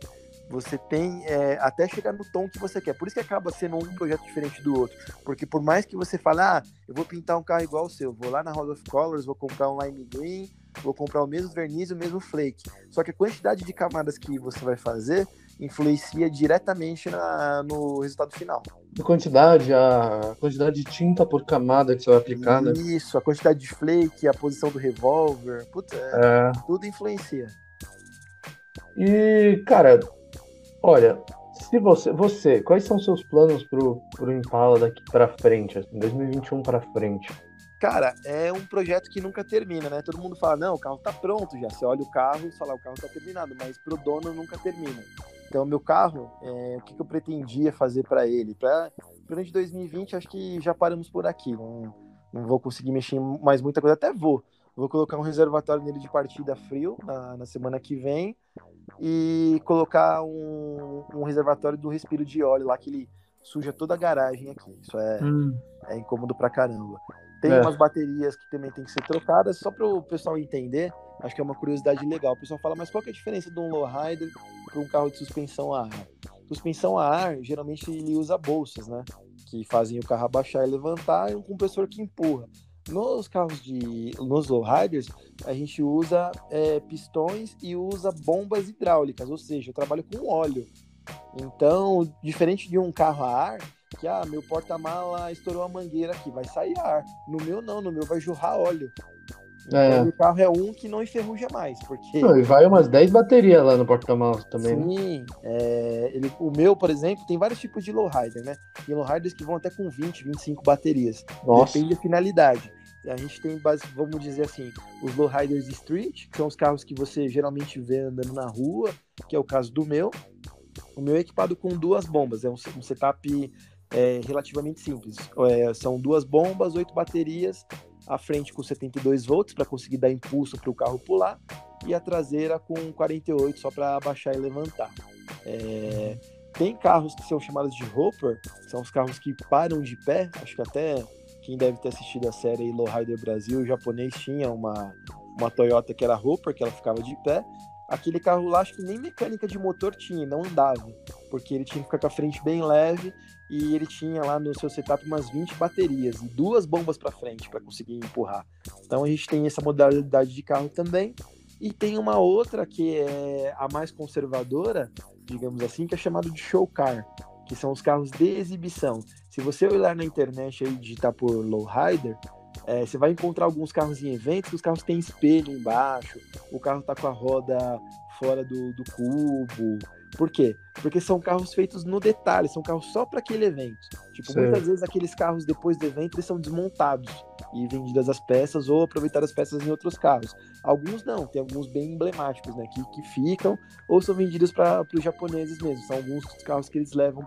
Você tem até chegar no tom que você quer. Por isso que acaba sendo um projeto diferente do outro. Porque por mais que você fale, eu vou pintar um carro igual o seu, vou lá na House of Colors, vou comprar um lime green, vou comprar o mesmo verniz, o mesmo flake. Só que a quantidade de camadas que você vai fazer influencia diretamente no resultado final. A quantidade de tinta por camada que você vai aplicar, né? Isso, a quantidade de flake, a posição do revólver, tudo influencia. E, cara, olha, se você quais são seus planos pro Impala daqui pra frente, assim, 2021 pra frente? Cara, é um projeto que nunca termina, né? Todo mundo fala, não, o carro tá pronto já. Você olha o carro e fala, o carro tá terminado, mas pro dono nunca termina. Então, meu carro, o que eu pretendia fazer para ele? Durante 2020, acho que já paramos por aqui. Não vou conseguir mexer em mais muita coisa. Até vou. Vou colocar um reservatório nele de partida frio na semana que vem e colocar um reservatório do respiro de óleo lá, que ele suja toda a garagem aqui. Isso é incômodo pra caramba. Tem umas baterias que também tem que ser trocadas, só para o pessoal entender. Acho que é uma curiosidade legal. O pessoal fala, mas qual que é a diferença de um lowrider para um carro de suspensão a ar? Suspensão a ar, geralmente ele usa bolsas, né? Que fazem o carro abaixar e levantar, e um compressor que empurra. Nos lowriders, a gente usa pistões e usa bombas hidráulicas, ou seja, eu trabalho com óleo. Então, diferente de um carro a ar, que, meu porta-mala estourou a mangueira aqui, vai sair ar. No meu não, no meu vai jorrar óleo. Então, o carro é um que não enferruja mais, porque... E vai umas 10 baterias lá no porta-malas também. Sim, né? O meu, por exemplo, tem vários tipos de lowrider, né? Tem lowriders que vão até com 20, 25 baterias. Nossa. Depende da finalidade. A gente tem, vamos dizer assim, os lowriders street, que são os carros que você geralmente vê andando na rua, que é o caso do meu. O meu é equipado com 2 bombas, é um setup relativamente simples. São 2 bombas, 8 baterias, a frente com 72 volts para conseguir dar impulso para o carro pular, e a traseira com 48 só para abaixar e levantar. Tem carros que são chamados de hopper, que são os carros que param de pé. Acho que até quem deve ter assistido a série Lowrider Brasil, o japonês tinha uma Toyota que era hopper, que ela ficava de pé. Aquele carro lá, acho que nem mecânica de motor tinha, não andava, porque ele tinha que ficar com a frente bem leve, e ele tinha lá no seu setup umas 20 baterias e 2 bombas para frente para conseguir empurrar. Então a gente tem essa modalidade de carro também, e tem uma outra que é a mais conservadora, digamos assim, que é chamada de show car, que são os carros de exibição. Se você olhar na internet e digitar por lowrider, Você vai encontrar alguns carros em eventos que os carros têm espelho embaixo, o carro tá com a roda fora do cubo. Por quê? Porque são carros feitos no detalhe, são carros só para aquele evento. Tipo, certo. Muitas vezes aqueles carros depois do evento eles são desmontados e vendidas as peças ou aproveitadas as peças em outros carros. Alguns não, tem alguns bem emblemáticos, né, que ficam ou são vendidos para os japoneses mesmo. São alguns carros que eles levam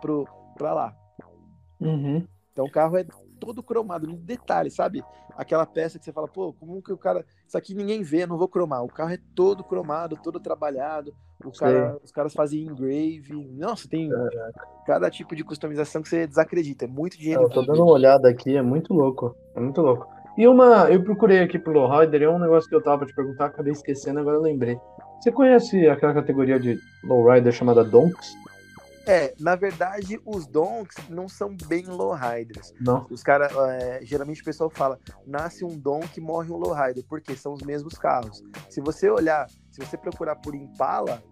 para lá. Uhum. Então o carro é todo cromado, no detalhe, sabe? Aquela peça que você fala, pô, como que o cara... Isso aqui ninguém vê, não vou cromar. O carro é todo cromado, todo trabalhado. Os caras fazem engraving. Nossa, tem cada tipo de customização que você desacredita. É muito dinheiro. Eu tô dando uma olhada aqui, é muito louco. É muito louco. E eu procurei aqui pelo GoRider, é um negócio que eu tava pra te perguntar, acabei esquecendo, agora eu lembrei. Você conhece aquela categoria de lowrider chamada Donks? Na verdade, os donks não são bem lowriders. Não. Os caras, geralmente o pessoal fala, nasce um donk e morre um lowrider, porque são os mesmos carros. Se você olhar, se você procurar por Impala,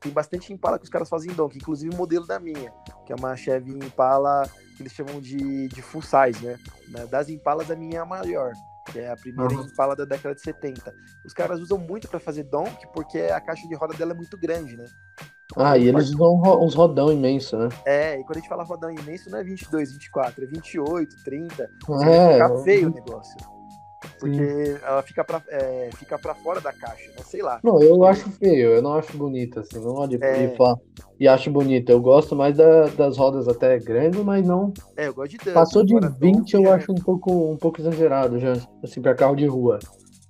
tem bastante Impala que os caras fazem donk, inclusive o modelo da minha, que é uma Chevy Impala que eles chamam de full size, né? Das Impalas, a minha é a maior. Que é a primeira Impala da década de 70. Os caras usam muito pra fazer donk, porque a caixa de roda dela é muito grande, né? E eles usam uns rodão imenso, né? E quando a gente fala rodão imenso, não é 22, 24, é 28, 30. Fica feio o negócio. Porque ela fica pra fora da caixa, né? Sei lá. Não, eu acho feio, eu não acho bonita, assim. Não olho e acho bonita. Eu gosto mais das rodas até grandes, mas não... eu gosto de... Passou de 20, eu acho um pouco exagerado, já, assim, pra carro de rua.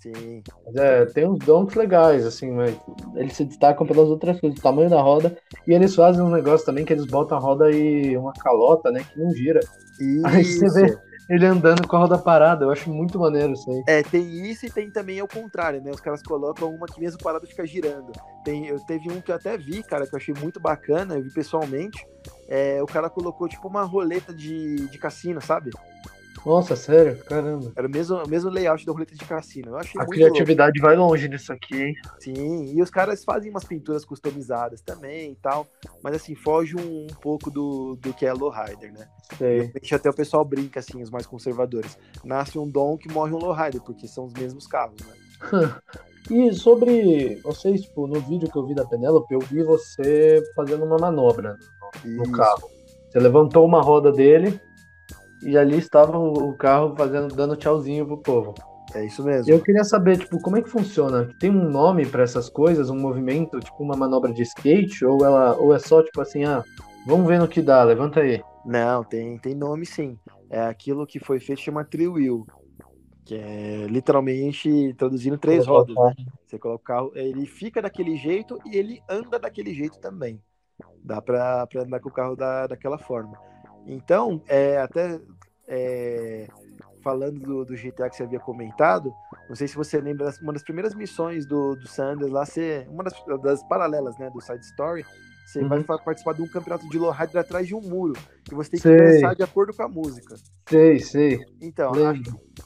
Sim. Mas tem uns donks legais, assim, mas eles se destacam pelas outras coisas, o tamanho da roda, e eles fazem um negócio também que eles botam a roda e uma calota, né, que não gira. Isso. Aí você vê ele andando com a roda parada, eu acho muito maneiro isso aí. Tem isso e tem também ao contrário, né, os caras colocam uma que mesmo parada fica girando. Teve um que eu até vi, cara, que eu achei muito bacana, eu vi pessoalmente, o cara colocou tipo uma roleta de cassino, sabe? Nossa, sério? Caramba. Era o mesmo layout da roleta de cassino. Eu achei a muito criatividade louco. Vai longe nisso aqui, hein? Sim, e os caras fazem umas pinturas customizadas também e tal, mas assim, foge um pouco do que é lowrider, né? Sei. Até o pessoal brinca, assim, os mais conservadores. Nasce um donk e morre um lowrider, porque são os mesmos carros, né? E sobre... Vocês, tipo, no vídeo que eu vi da Penelope, eu vi você fazendo uma manobra no carro. Você levantou uma roda dele... E ali estava o carro dando tchauzinho pro povo. É isso mesmo. Eu queria saber, tipo, como é que funciona? Tem um nome para essas coisas, um movimento, tipo uma manobra de skate? Ou é só, tipo assim, vamos ver no que dá, levanta aí. Não, tem nome sim. É aquilo que foi feito, chama Triwheel. Que é, literalmente, traduzindo, três rodas, né? Você coloca o carro, ele fica daquele jeito e ele anda daquele jeito também. Dá pra andar com o carro daquela forma. Então, falando do GTA que você havia comentado, não sei se você lembra, uma das primeiras missões do San Andreas lá, uma das paralelas, né, do Side Story, você vai participar de um campeonato de lowrider atrás de um muro, e você tem que dançar de acordo com a música. Sei. Então,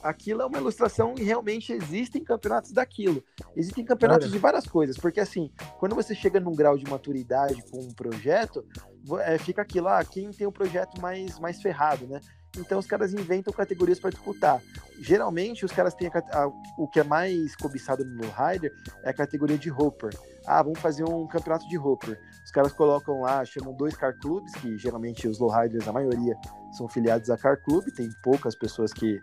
aquilo é uma ilustração e realmente existem campeonatos daquilo. Existem campeonatos de várias coisas, porque assim, quando você chega num grau de maturidade com um projeto, fica aquilo, quem tem o projeto mais ferrado, né? Então os caras inventam categorias para disputar. Geralmente os caras têm o que é mais cobiçado no lowrider é a categoria de hopper. Vamos fazer um campeonato de hopper. Os caras colocam lá, chamam dois car clubs, que geralmente os lowriders, a maioria, são filiados a car club, tem poucas pessoas que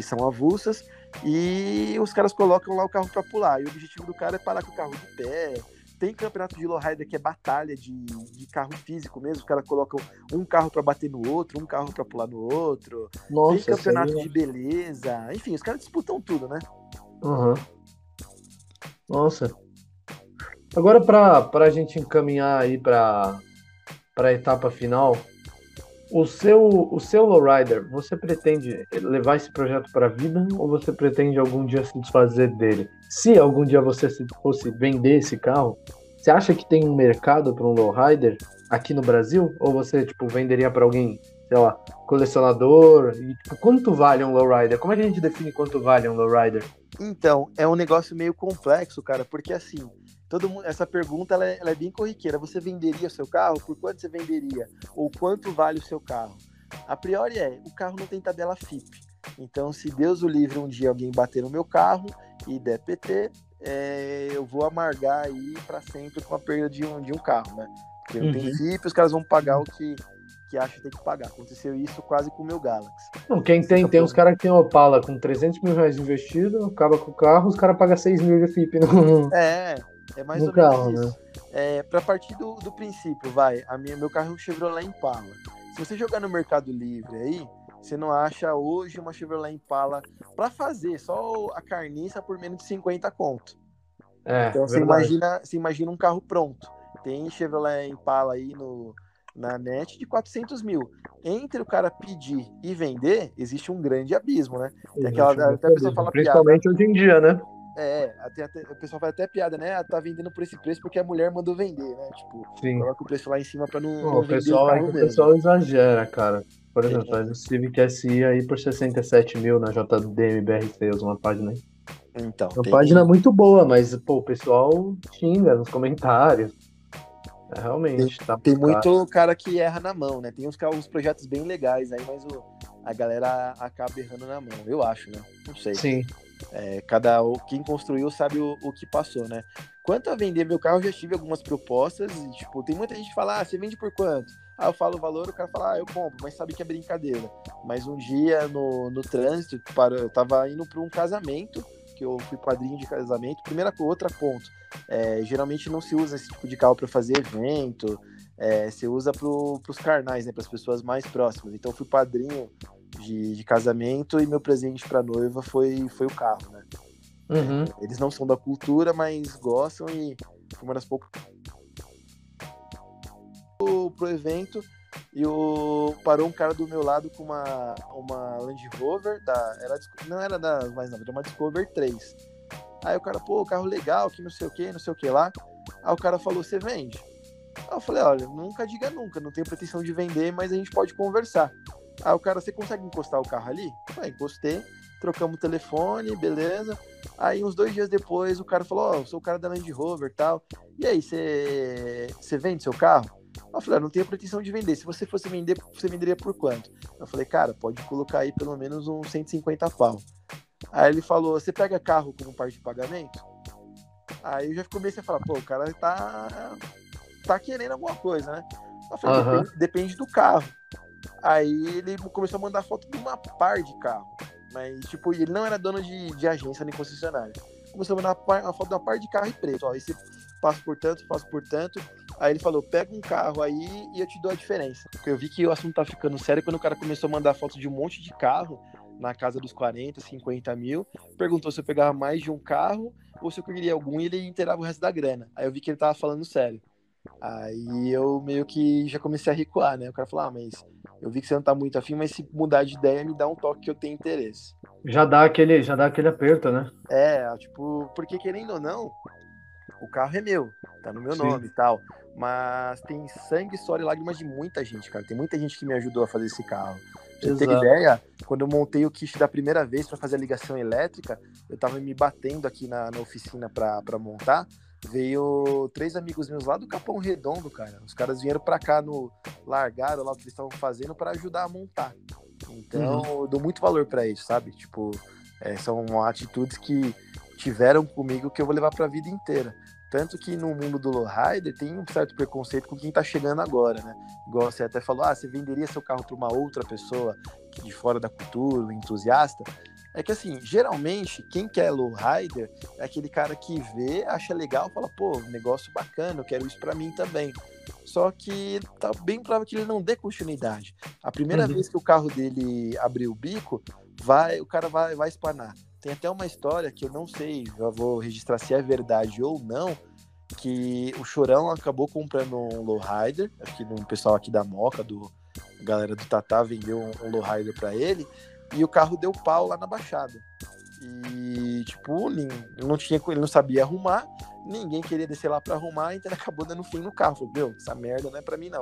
são avulsas, e os caras colocam lá o carro para pular. E o objetivo do cara é parar com o carro de pé. Tem campeonato de lowrider que é batalha de carro físico mesmo, os caras colocam um carro pra bater no outro, um carro pra pular no outro. Nossa, tem campeonato de beleza, enfim, os caras disputam tudo, né? Uhum. Nossa. Agora pra gente encaminhar aí pra etapa final, o seu lowrider, você pretende levar esse projeto pra vida ou você pretende algum dia se desfazer dele? Se algum dia você fosse vender esse carro, você acha que tem um mercado para um lowrider aqui no Brasil? Ou você, tipo, venderia para alguém, sei lá, colecionador? E, tipo, quanto vale um lowrider? Como é que a gente define quanto vale um lowrider? Então, é um negócio meio complexo, cara, porque assim, todo mundo, essa pergunta ela é bem corriqueira. Você venderia o seu carro? Por quanto você venderia? Ou quanto vale o seu carro? A priori o carro não tem tabela FIPE. Então, se Deus o livre, um dia alguém bater no meu carro e der PT, eu vou amargar aí pra sempre com a perda de um carro, né? Porque no princípio os caras vão pagar o que acham que tem que pagar. Aconteceu isso quase com o meu Galaxy. Não, quem tem uns caras que tem Opala com 300 mil reais investido, acaba com o carro, os caras pagam 6 mil de FIP. No... É mais ou menos isso. Né? Pra partir do princípio, meu carro é um Chevrolet Impala. Se você jogar no Mercado Livre aí, você não acha hoje uma Chevrolet Impala pra fazer só a carniça por menos de 50 conto. Então você imagina um carro pronto. Tem Chevrolet Impala aí na net de 400 mil. Entre o cara pedir e vender, existe um grande abismo, né? Até a pessoa fala principalmente piada. Hoje em dia, né? O pessoal faz até piada, né? Tá vendendo por esse preço porque a mulher mandou vender, né? Tipo, coloca o preço lá em cima pra não vender o pessoal exagera, cara. Por exemplo, faz o Civic SI aí por 67 mil na JDMBR Sales, uma página aí. Então, uma página muito boa, mas o pessoal xinga nos comentários. Realmente, tem muito cara que erra na mão, né? Tem uns projetos bem legais aí, mas a galera acaba errando na mão, eu acho, né? Não sei. Sim. Quem construiu sabe o que passou, né? Quanto a vender meu carro, eu já tive algumas propostas e, tipo, tem muita gente que fala, você vende por quanto? Eu falo o valor, o cara fala, eu compro, mas sabe que é brincadeira. Mas um dia no trânsito, eu tava indo pra um casamento, que eu fui padrinho de casamento. Outra ponto, geralmente não se usa esse tipo de carro para fazer evento, se usa para os carnais, né, para as pessoas mais próximas. Então eu fui padrinho de casamento e meu presente para noiva foi o carro, né? Uhum. Eles não são da cultura, mas gostam e foi uma das poucas pro evento. E parou um cara do meu lado com uma Land Rover, não era da mais nova, era uma Discover 3. Aí o cara, carro legal, que não sei o que lá. Aí o cara falou, você vende? Aí eu falei, olha, nunca diga nunca, não tenho pretensão de vender, mas a gente pode conversar. Aí o cara, você consegue encostar o carro ali? Eu falei, encostei, trocamos o telefone, beleza. Aí uns 2 dias depois o cara falou, eu sou o cara da Land Rover e tal. E aí, você vende seu carro? Eu falei, não tenho pretensão de vender. Se você fosse vender, você venderia por quanto? Eu falei, cara, pode colocar aí pelo menos uns 150 pau. Aí ele falou, você pega carro como parte de pagamento? Aí eu já comecei a falar, o cara tá querendo alguma coisa, né? Eu falei, uhum. Depende do carro. Aí ele começou a mandar foto de uma par de carro. Mas, tipo, ele não era dono de agência nem concessionária. Começou a mandar uma foto de uma par de carro e preço. Esse passo por tanto... Aí ele falou, pega um carro aí e eu te dou a diferença. Porque eu vi que o assunto tá ficando sério quando o cara começou a mandar foto de um monte de carro na casa dos 40, 50 mil. Perguntou se eu pegava mais de um carro ou se eu queria algum e ele inteirava o resto da grana. Aí eu vi que ele tava falando sério. Aí eu meio que já comecei a recuar, né? O cara falou, mas eu vi que você não tá muito afim, mas se mudar de ideia me dá um toque que eu tenho interesse. Já dá aquele aperto, né? Porque querendo ou não, o carro é meu, tá no meu nome e tal. Mas tem sangue, suor e lágrimas de muita gente, cara. Tem muita gente que me ajudou a fazer esse carro. Pra você ter ideia, quando eu montei o kit da primeira vez pra fazer a ligação elétrica, eu tava me batendo aqui na oficina pra montar. Veio 3 amigos meus lá do Capão Redondo, cara. Os caras vieram pra cá, largaram lá o que eles estavam fazendo pra ajudar a montar. Então, eu dou muito valor pra isso, sabe? São atitudes que tiveram comigo que eu vou levar pra vida inteira. Tanto que no mundo do lowrider tem um certo preconceito com quem tá chegando agora, né? Igual você até falou, você venderia seu carro pra uma outra pessoa que de fora da cultura, um entusiasta. É que assim, geralmente, quem quer lowrider é aquele cara que vê, acha legal, fala, negócio bacana, eu quero isso pra mim também. Só que tá bem claro que ele não dê continuidade. A primeira vez que o carro dele abrir o bico, o cara vai espanar. Tem até uma história que eu não sei, já vou registrar se é verdade ou não, que o Chorão acabou comprando um lowrider, acho que um pessoal aqui da Moca, a galera do Tatá vendeu um lowrider pra ele, e o carro deu pau lá na Baixada. E, ele não sabia arrumar, ninguém queria descer lá pra arrumar, então ele acabou dando fim no carro. Falou, essa merda não é pra mim não.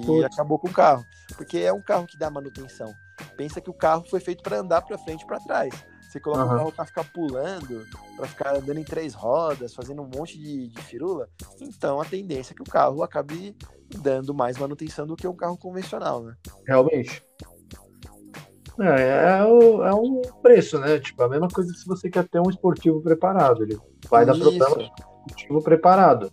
E acabou com o carro, porque é um carro que dá manutenção. Pensa que o carro foi feito pra andar pra frente e pra trás. Você coloca o carro pra ficar pulando, pra ficar andando em 3 rodas, fazendo um monte de firula. Então a tendência é que o carro acabe dando mais manutenção do que um carro convencional, né? Realmente. É um preço, né? Tipo, a mesma coisa se você quer ter um esportivo preparado. Ele vai dar problema de esportivo preparado.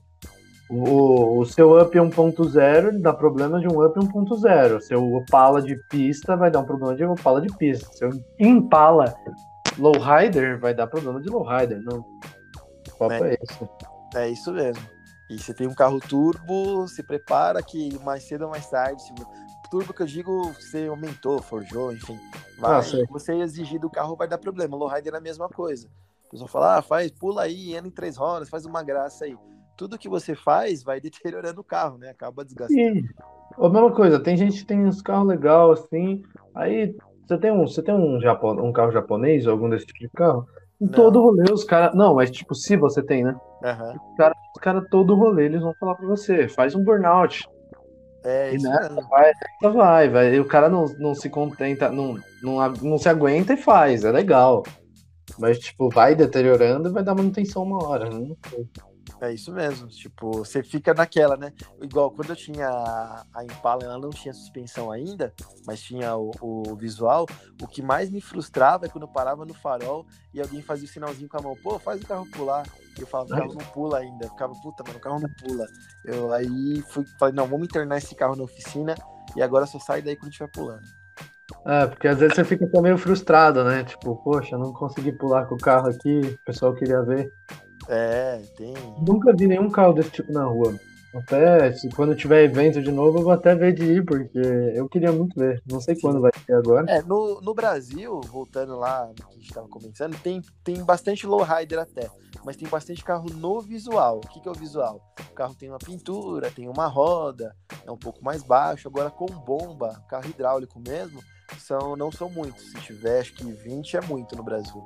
O seu up 1.0, ele dá problema de um up 1.0. Seu Opala de pista vai dar um problema de Opala de pista. Seu Impala Lowrider vai dar problema de Lowrider. Não. Qual é isso? É isso mesmo. E você tem um carro turbo, se prepara que mais cedo ou mais tarde... Turbo que eu digo, você aumentou, forjou, enfim. Mas você exigir do carro vai dar problema. O Lowrider é a mesma coisa. O pessoal fala, pula aí, anda em 3 rodas, faz uma graça aí. Tudo que você faz vai deteriorando o carro, né? Acaba desgastando. E a mesma coisa, tem gente que tem uns carros legais assim, aí você tem um carro japonês ou algum desse tipo de carro? Em todo rolê os caras... Não, mas tipo, se você tem, né? Uhum. Os caras todo rolê, eles vão falar pra você, faz um burnout. É, isso vai. E o cara não se contenta, não se aguenta e faz, é legal. Mas, tipo, vai deteriorando e vai dar manutenção uma hora, né? É isso mesmo, tipo, você fica naquela, né? Igual, quando eu tinha a Impala, ela não tinha suspensão ainda, mas tinha o visual. O que mais me frustrava é quando eu parava no farol e alguém fazia o sinalzinho com a mão, pô, faz o carro pular. E eu falava, o carro não pula ainda. Eu ficava, puta, mano, o carro não pula. Eu aí falei, não, vamos internar esse carro na oficina e agora só sai daí quando estiver pulando. É, porque às vezes você fica meio frustrado, né? Tipo, poxa, não consegui pular com o carro aqui, o pessoal queria ver. É, tem. Nunca vi nenhum carro desse tipo na rua. Até quando tiver evento de novo, eu vou até ver de ir, porque eu queria muito ver. Não sei quando vai ter agora. É, no Brasil, voltando lá no que a gente estava comentando, tem bastante lowrider até, mas tem bastante carro no visual. O que é o visual? O carro tem uma pintura, tem uma roda, é um pouco mais baixo. Agora com bomba, carro hidráulico mesmo, não são muitos. Se tiver, acho que 20 é muito no Brasil.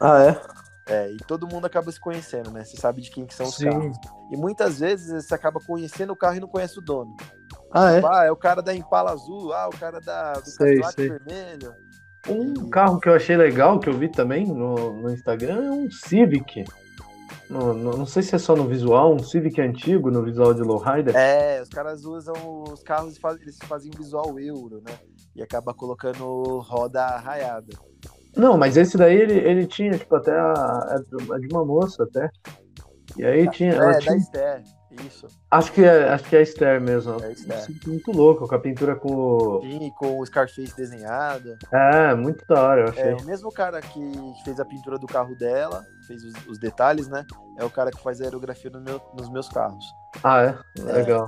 Ah, é? É, e todo mundo acaba se conhecendo, né? Você sabe de quem que são os carros. E muitas vezes você acaba conhecendo o carro e não conhece o dono. Ah, é? É o cara da Impala azul, o cara do Cadillac vermelho. Um carro que eu achei legal, que eu vi também no Instagram, é um Civic. Não sei se é só no visual, um Civic antigo no visual de lowrider. É, os caras usam os carros, eles fazem um visual euro, né? E acaba colocando roda raiada. Não, mas esse daí ele tinha, tipo, até a de uma moça, até. E aí tinha... da Stair, isso. Acho que é a Stair mesmo. É a Stair. Muito louco, com a pintura com... Sim, com o Scarface desenhado. É, muito da hora, eu achei. É, o mesmo cara que fez a pintura do carro dela, fez os detalhes, né? É o cara que faz a aerografia nos meus carros. Ah, é? Legal.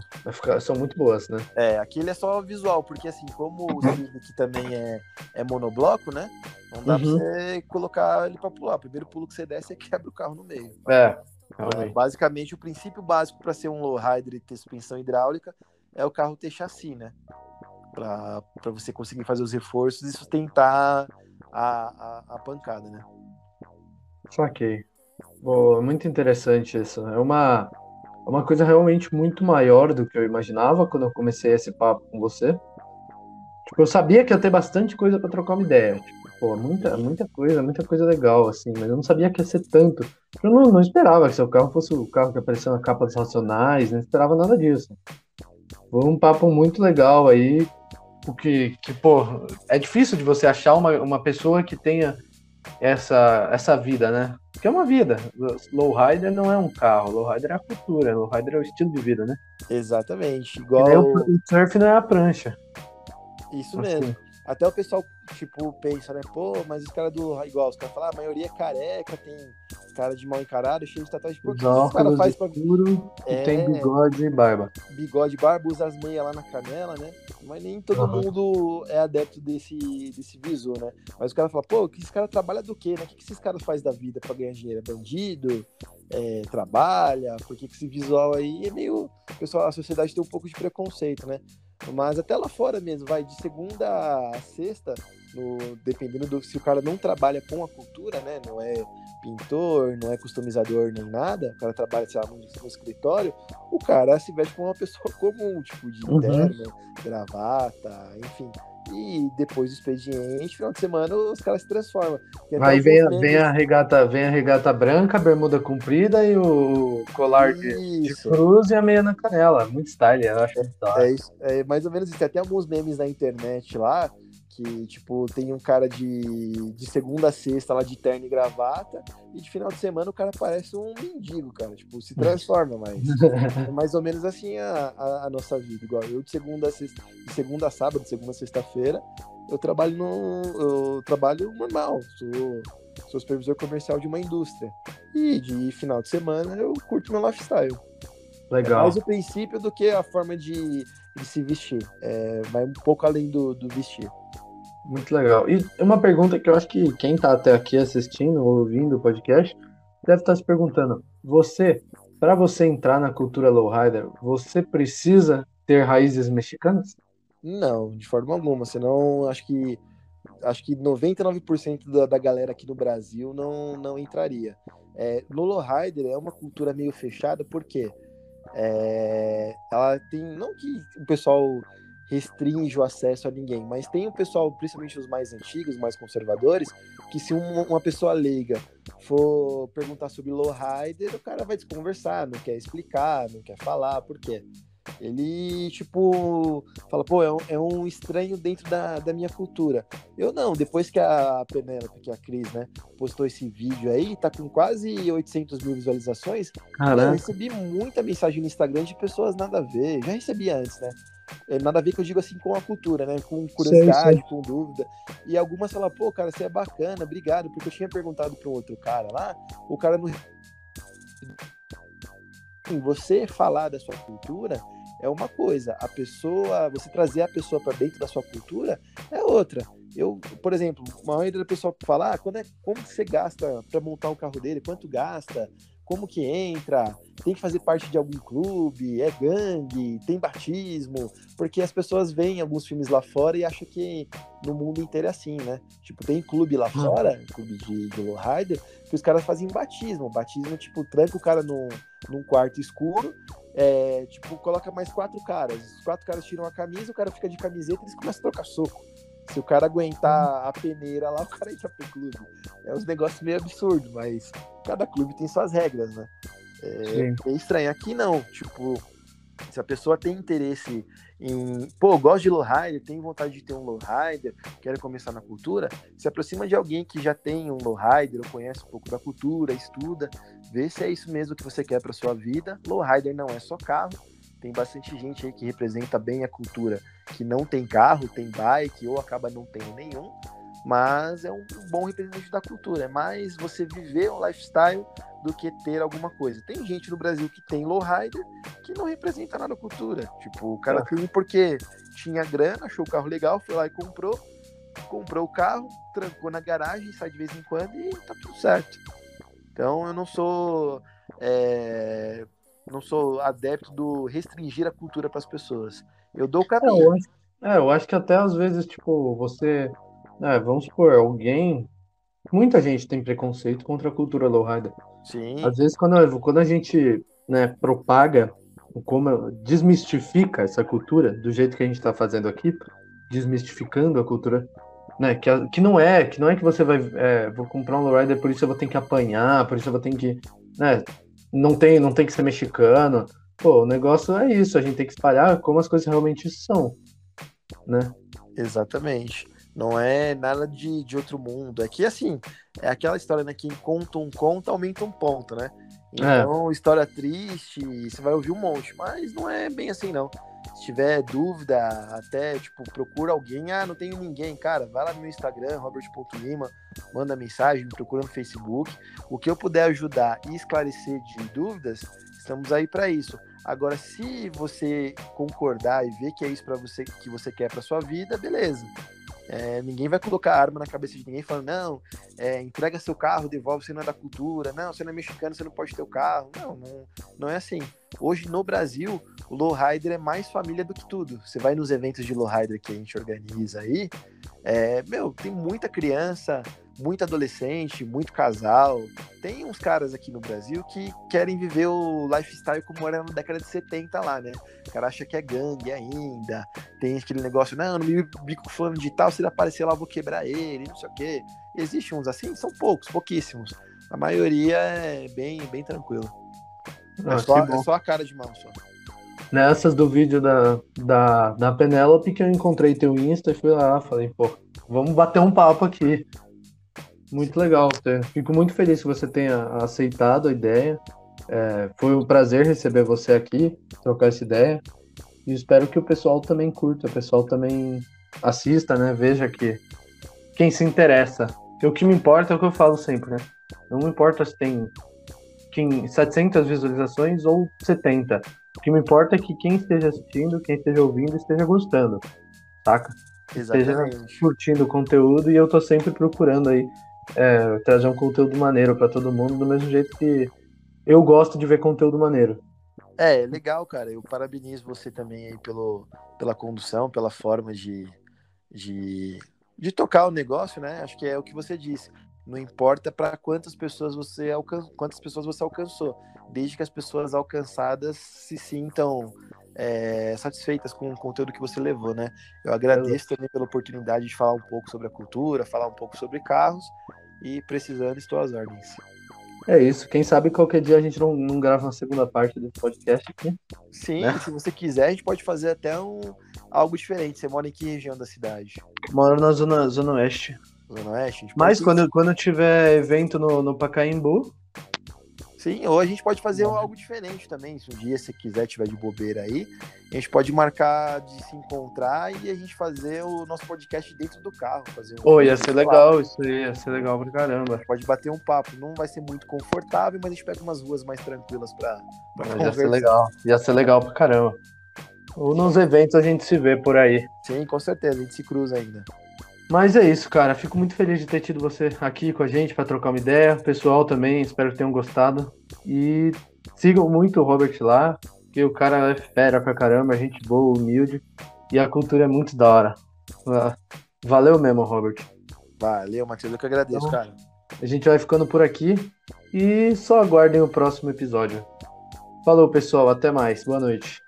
São muito boas, né? É, aqui ele é só visual, porque assim, como o Civic também é monobloco, né? Não dá pra você colocar ele pra pular. O primeiro pulo que você der, você quebra o carro no meio. Basicamente, o princípio básico pra ser um lowrider e ter suspensão hidráulica é o carro ter chassi, né? Pra você conseguir fazer os reforços e sustentar a pancada, né? Saquei. Bom, muito interessante isso. É uma coisa realmente muito maior do que eu imaginava quando eu comecei esse papo com você. Tipo, eu sabia que ia ter bastante coisa pra trocar uma ideia, tipo. Pô, muita coisa legal, assim, mas eu não sabia que ia ser tanto. Eu não esperava que seu carro fosse o carro que apareceu na capa dos Racionais, não esperava nada disso. Foi um papo muito legal aí, porque, pô, é difícil de você achar uma pessoa que tenha essa vida, né? Porque é uma vida. Lowrider não é um carro, lowrider é a cultura, lowrider é o estilo de vida, né? Exatamente. Igual... O surf não é a prancha. Isso assim. Mesmo. Até o pessoal, tipo, pensa, né? Pô, mas os caras do... Igual, os caras falam, a maioria é careca, tem cara de mal encarado, cheio de tatuagem. Por que os caras fazem pra... tem bigode e barba. Bigode e barba, usa as meias lá na canela, né? Mas nem todo mundo é adepto desse visor, né? Mas o cara fala, pô, que esse cara trabalha do quê, né? O que esses caras fazem da vida pra ganhar dinheiro? É bandido? Trabalha? Por que esse visual aí é meio... Pessoal, a sociedade tem um pouco de preconceito, né? Mas até lá fora mesmo, vai de segunda a sexta, dependendo do se o cara não trabalha com a cultura, né? Não é pintor, não é customizador nem nada, o cara trabalha, sei lá, no escritório, o cara se veste como uma pessoa comum, tipo, de terno, gravata, enfim. E depois do expediente, final de semana, os caras se transformam. Aí vem a regata branca, a bermuda comprida e o colar de cruz e a meia na canela. Muito style, eu acho. É isso, é mais ou menos isso. Tem até alguns memes na internet lá que, tipo, tem um cara de segunda a sexta lá de terno e gravata, e de final de semana o cara parece um mendigo, cara, tipo, se transforma, mas é mais ou menos assim a nossa vida, igual eu de segunda a sexta, de segunda a sábado, de segunda a sexta-feira, eu trabalho normal, sou supervisor comercial de uma indústria, e de final de semana eu curto meu lifestyle. Legal. É mais o princípio do que a forma de se vestir. É, vai um pouco além do vestir. Muito legal. E uma pergunta que eu acho que quem está até aqui assistindo ou ouvindo o podcast deve estar se perguntando. Para você entrar na cultura lowrider, você precisa ter raízes mexicanas? Não, de forma alguma. Senão, acho que 99% da galera aqui no Brasil não entraria. No lowrider é uma cultura meio fechada, por quê? Ela tem, não que o pessoal restringe o acesso a ninguém, mas tem o pessoal, principalmente os mais antigos, mais conservadores, que se uma pessoa leiga for perguntar sobre lowrider, o cara vai desconversar, não quer explicar, não quer falar, por quê? Ele, tipo, fala, pô, é um estranho dentro da minha cultura. Eu não, depois que a Penelope, que é a Cris, né, postou esse vídeo aí, tá com quase 800 mil visualizações. Caraca. Eu recebi muita mensagem no Instagram de pessoas nada a ver, já recebia antes, né? Nada a ver que eu digo assim com a cultura, né? Com curiosidade, sim. Com dúvida. E algumas falam, pô, cara, você é bacana, obrigado, porque eu tinha perguntado pra um outro cara lá, o cara não... Você falar da sua cultura... é uma coisa, a pessoa, você trazer a pessoa para dentro da sua cultura é outra. Eu, por exemplo, a maioria da pessoa fala, como que você gasta para montar o carro dele, quanto gasta, como que entra, tem que fazer parte de algum clube, é gangue, tem batismo, porque as pessoas veem alguns filmes lá fora e acham que no mundo inteiro é assim, né? Tipo, tem clube lá fora, clube de lowrider, que os caras fazem batismo. Batismo, tipo, tranca o cara num quarto escuro, tipo, coloca mais 4 caras, os 4 caras tiram a camisa, o cara fica de camiseta e eles começam a trocar soco. Se o cara aguentar a peneira lá, o cara entra pro clube. É uns negócios meio absurdos, mas cada clube tem suas regras, né? É estranho. Aqui não, tipo, se a pessoa tem interesse em... Pô, eu gosto de lowrider, tenho vontade de ter um lowrider, quero começar na cultura, se aproxima de alguém que já tem um lowrider, ou conhece um pouco da cultura, estuda, vê se é isso mesmo que você quer pra sua vida. Lowrider não é só carro. Tem bastante gente aí que representa bem a cultura, que não tem carro, tem bike, ou acaba não tendo nenhum, mas é um bom representante da cultura. É mais você viver um lifestyle do que ter alguma coisa. Tem gente no Brasil que tem lowrider que não representa nada a cultura. Tipo, o cara tem porque tinha grana, achou o carro legal, foi lá e comprou o carro, trancou na garagem, sai de vez em quando e tá tudo certo. Então eu não sou... Não sou adepto do restringir a cultura para as pessoas. Eu dou o caminho. Eu acho que até às vezes, tipo, você... vamos supor, alguém... Muita gente tem preconceito contra a cultura lowrider. Sim. Às vezes, quando a gente propaga, desmistifica essa cultura, do jeito que a gente está fazendo aqui, desmistificando a cultura, que não é que você vai... vou comprar um lowrider, por isso eu vou ter que apanhar, por isso eu vou ter que... Não tem que ser mexicano. Pô, o negócio é isso, a gente tem que espalhar como as coisas realmente são, né? Exatamente. Não é nada de outro mundo. É que, assim, é aquela história, né? Quem conta um conto, aumenta um ponto, né? Então, história triste, você vai ouvir um monte, mas não é bem assim, não. Se tiver dúvida, até, tipo, procura alguém. Ah, não tenho ninguém, cara, vai lá no meu Instagram, robert.lima, manda mensagem, me procura no Facebook. O que eu puder ajudar e esclarecer de dúvidas, estamos aí para isso. Agora, se você concordar e ver que é isso pra você, que você quer pra sua vida, beleza. Ninguém vai colocar arma na cabeça de ninguém falando, não, entrega seu carro, devolve, você não é da cultura, não, você não é mexicano, você não pode ter o carro. Não é assim. Hoje no Brasil, o lowrider é mais família do que tudo. Você vai nos eventos de lowrider que a gente organiza aí, tem muita criança, muito adolescente, muito casal. Tem uns caras aqui no Brasil que querem viver o lifestyle como era na década de 70 lá, né? O cara acha que é gangue ainda, tem aquele negócio, não me bico falando de tal, se ele aparecer lá eu vou quebrar ele, não sei o quê. Existem uns assim? São poucos, pouquíssimos. A maioria é bem, bem tranquilo. É só a cara de mal, só. Nessas do vídeo da Penelope que eu encontrei teu Insta e fui lá, falei, pô, Vamos bater um papo aqui. Muito legal, Stair. Fico muito feliz que você tenha aceitado a ideia. Foi um prazer receber você aqui, trocar essa ideia. E espero que o pessoal também curta, o pessoal também assista, né? Veja aqui. Quem se interessa. O que me importa é o que eu falo sempre, né? Não me importa se tem 700 visualizações ou 70. O que me importa é que quem esteja assistindo, quem esteja ouvindo, esteja gostando, saca? Exatamente. Esteja curtindo o conteúdo, e eu tô sempre procurando aí trazer um conteúdo maneiro pra todo mundo, do mesmo jeito que eu gosto de ver conteúdo maneiro. É, legal, cara. Eu parabenizo você também aí pela condução, pela forma de tocar o negócio, né? Acho que é o que você disse. Não importa para quantas pessoas você alcançou, desde que as pessoas alcançadas se sintam satisfeitas com o conteúdo que você levou, né? Eu agradeço também pela oportunidade de falar um pouco sobre a cultura, falar um pouco sobre carros, e precisando, estou às ordens. É isso, quem sabe qualquer dia a gente não grava uma segunda parte do podcast aqui. Sim, né? Se você quiser, a gente pode fazer até algo diferente. Você mora em que região da cidade? Moro na Zona Oeste. Zona Oeste? Mas quando tiver evento no Pacaembu... Sim, ou a gente pode fazer algo diferente também. Se um dia você quiser, tiver de bobeira aí, a gente pode marcar de se encontrar e a gente fazer o nosso podcast dentro do carro. Ia ser legal isso aí, ia ser legal pra caramba. A gente pode bater um papo, não vai ser muito confortável, mas a gente pega umas ruas mais tranquilas pra conversar. Ia ser legal pra caramba. Ou nos eventos a gente se vê por aí. Sim, com certeza, a gente se cruza ainda. Mas é isso, cara. Fico muito feliz de ter tido você aqui com a gente para trocar uma ideia. Pessoal também, espero que tenham gostado. E sigam muito o Robert lá, porque o cara é fera pra caramba, gente boa, humilde. E a cultura é muito da hora. Valeu mesmo, Robert. Valeu, Matheus. Eu que agradeço, então, cara. A gente vai ficando por aqui. E só aguardem o próximo episódio. Falou, pessoal. Até mais. Boa noite.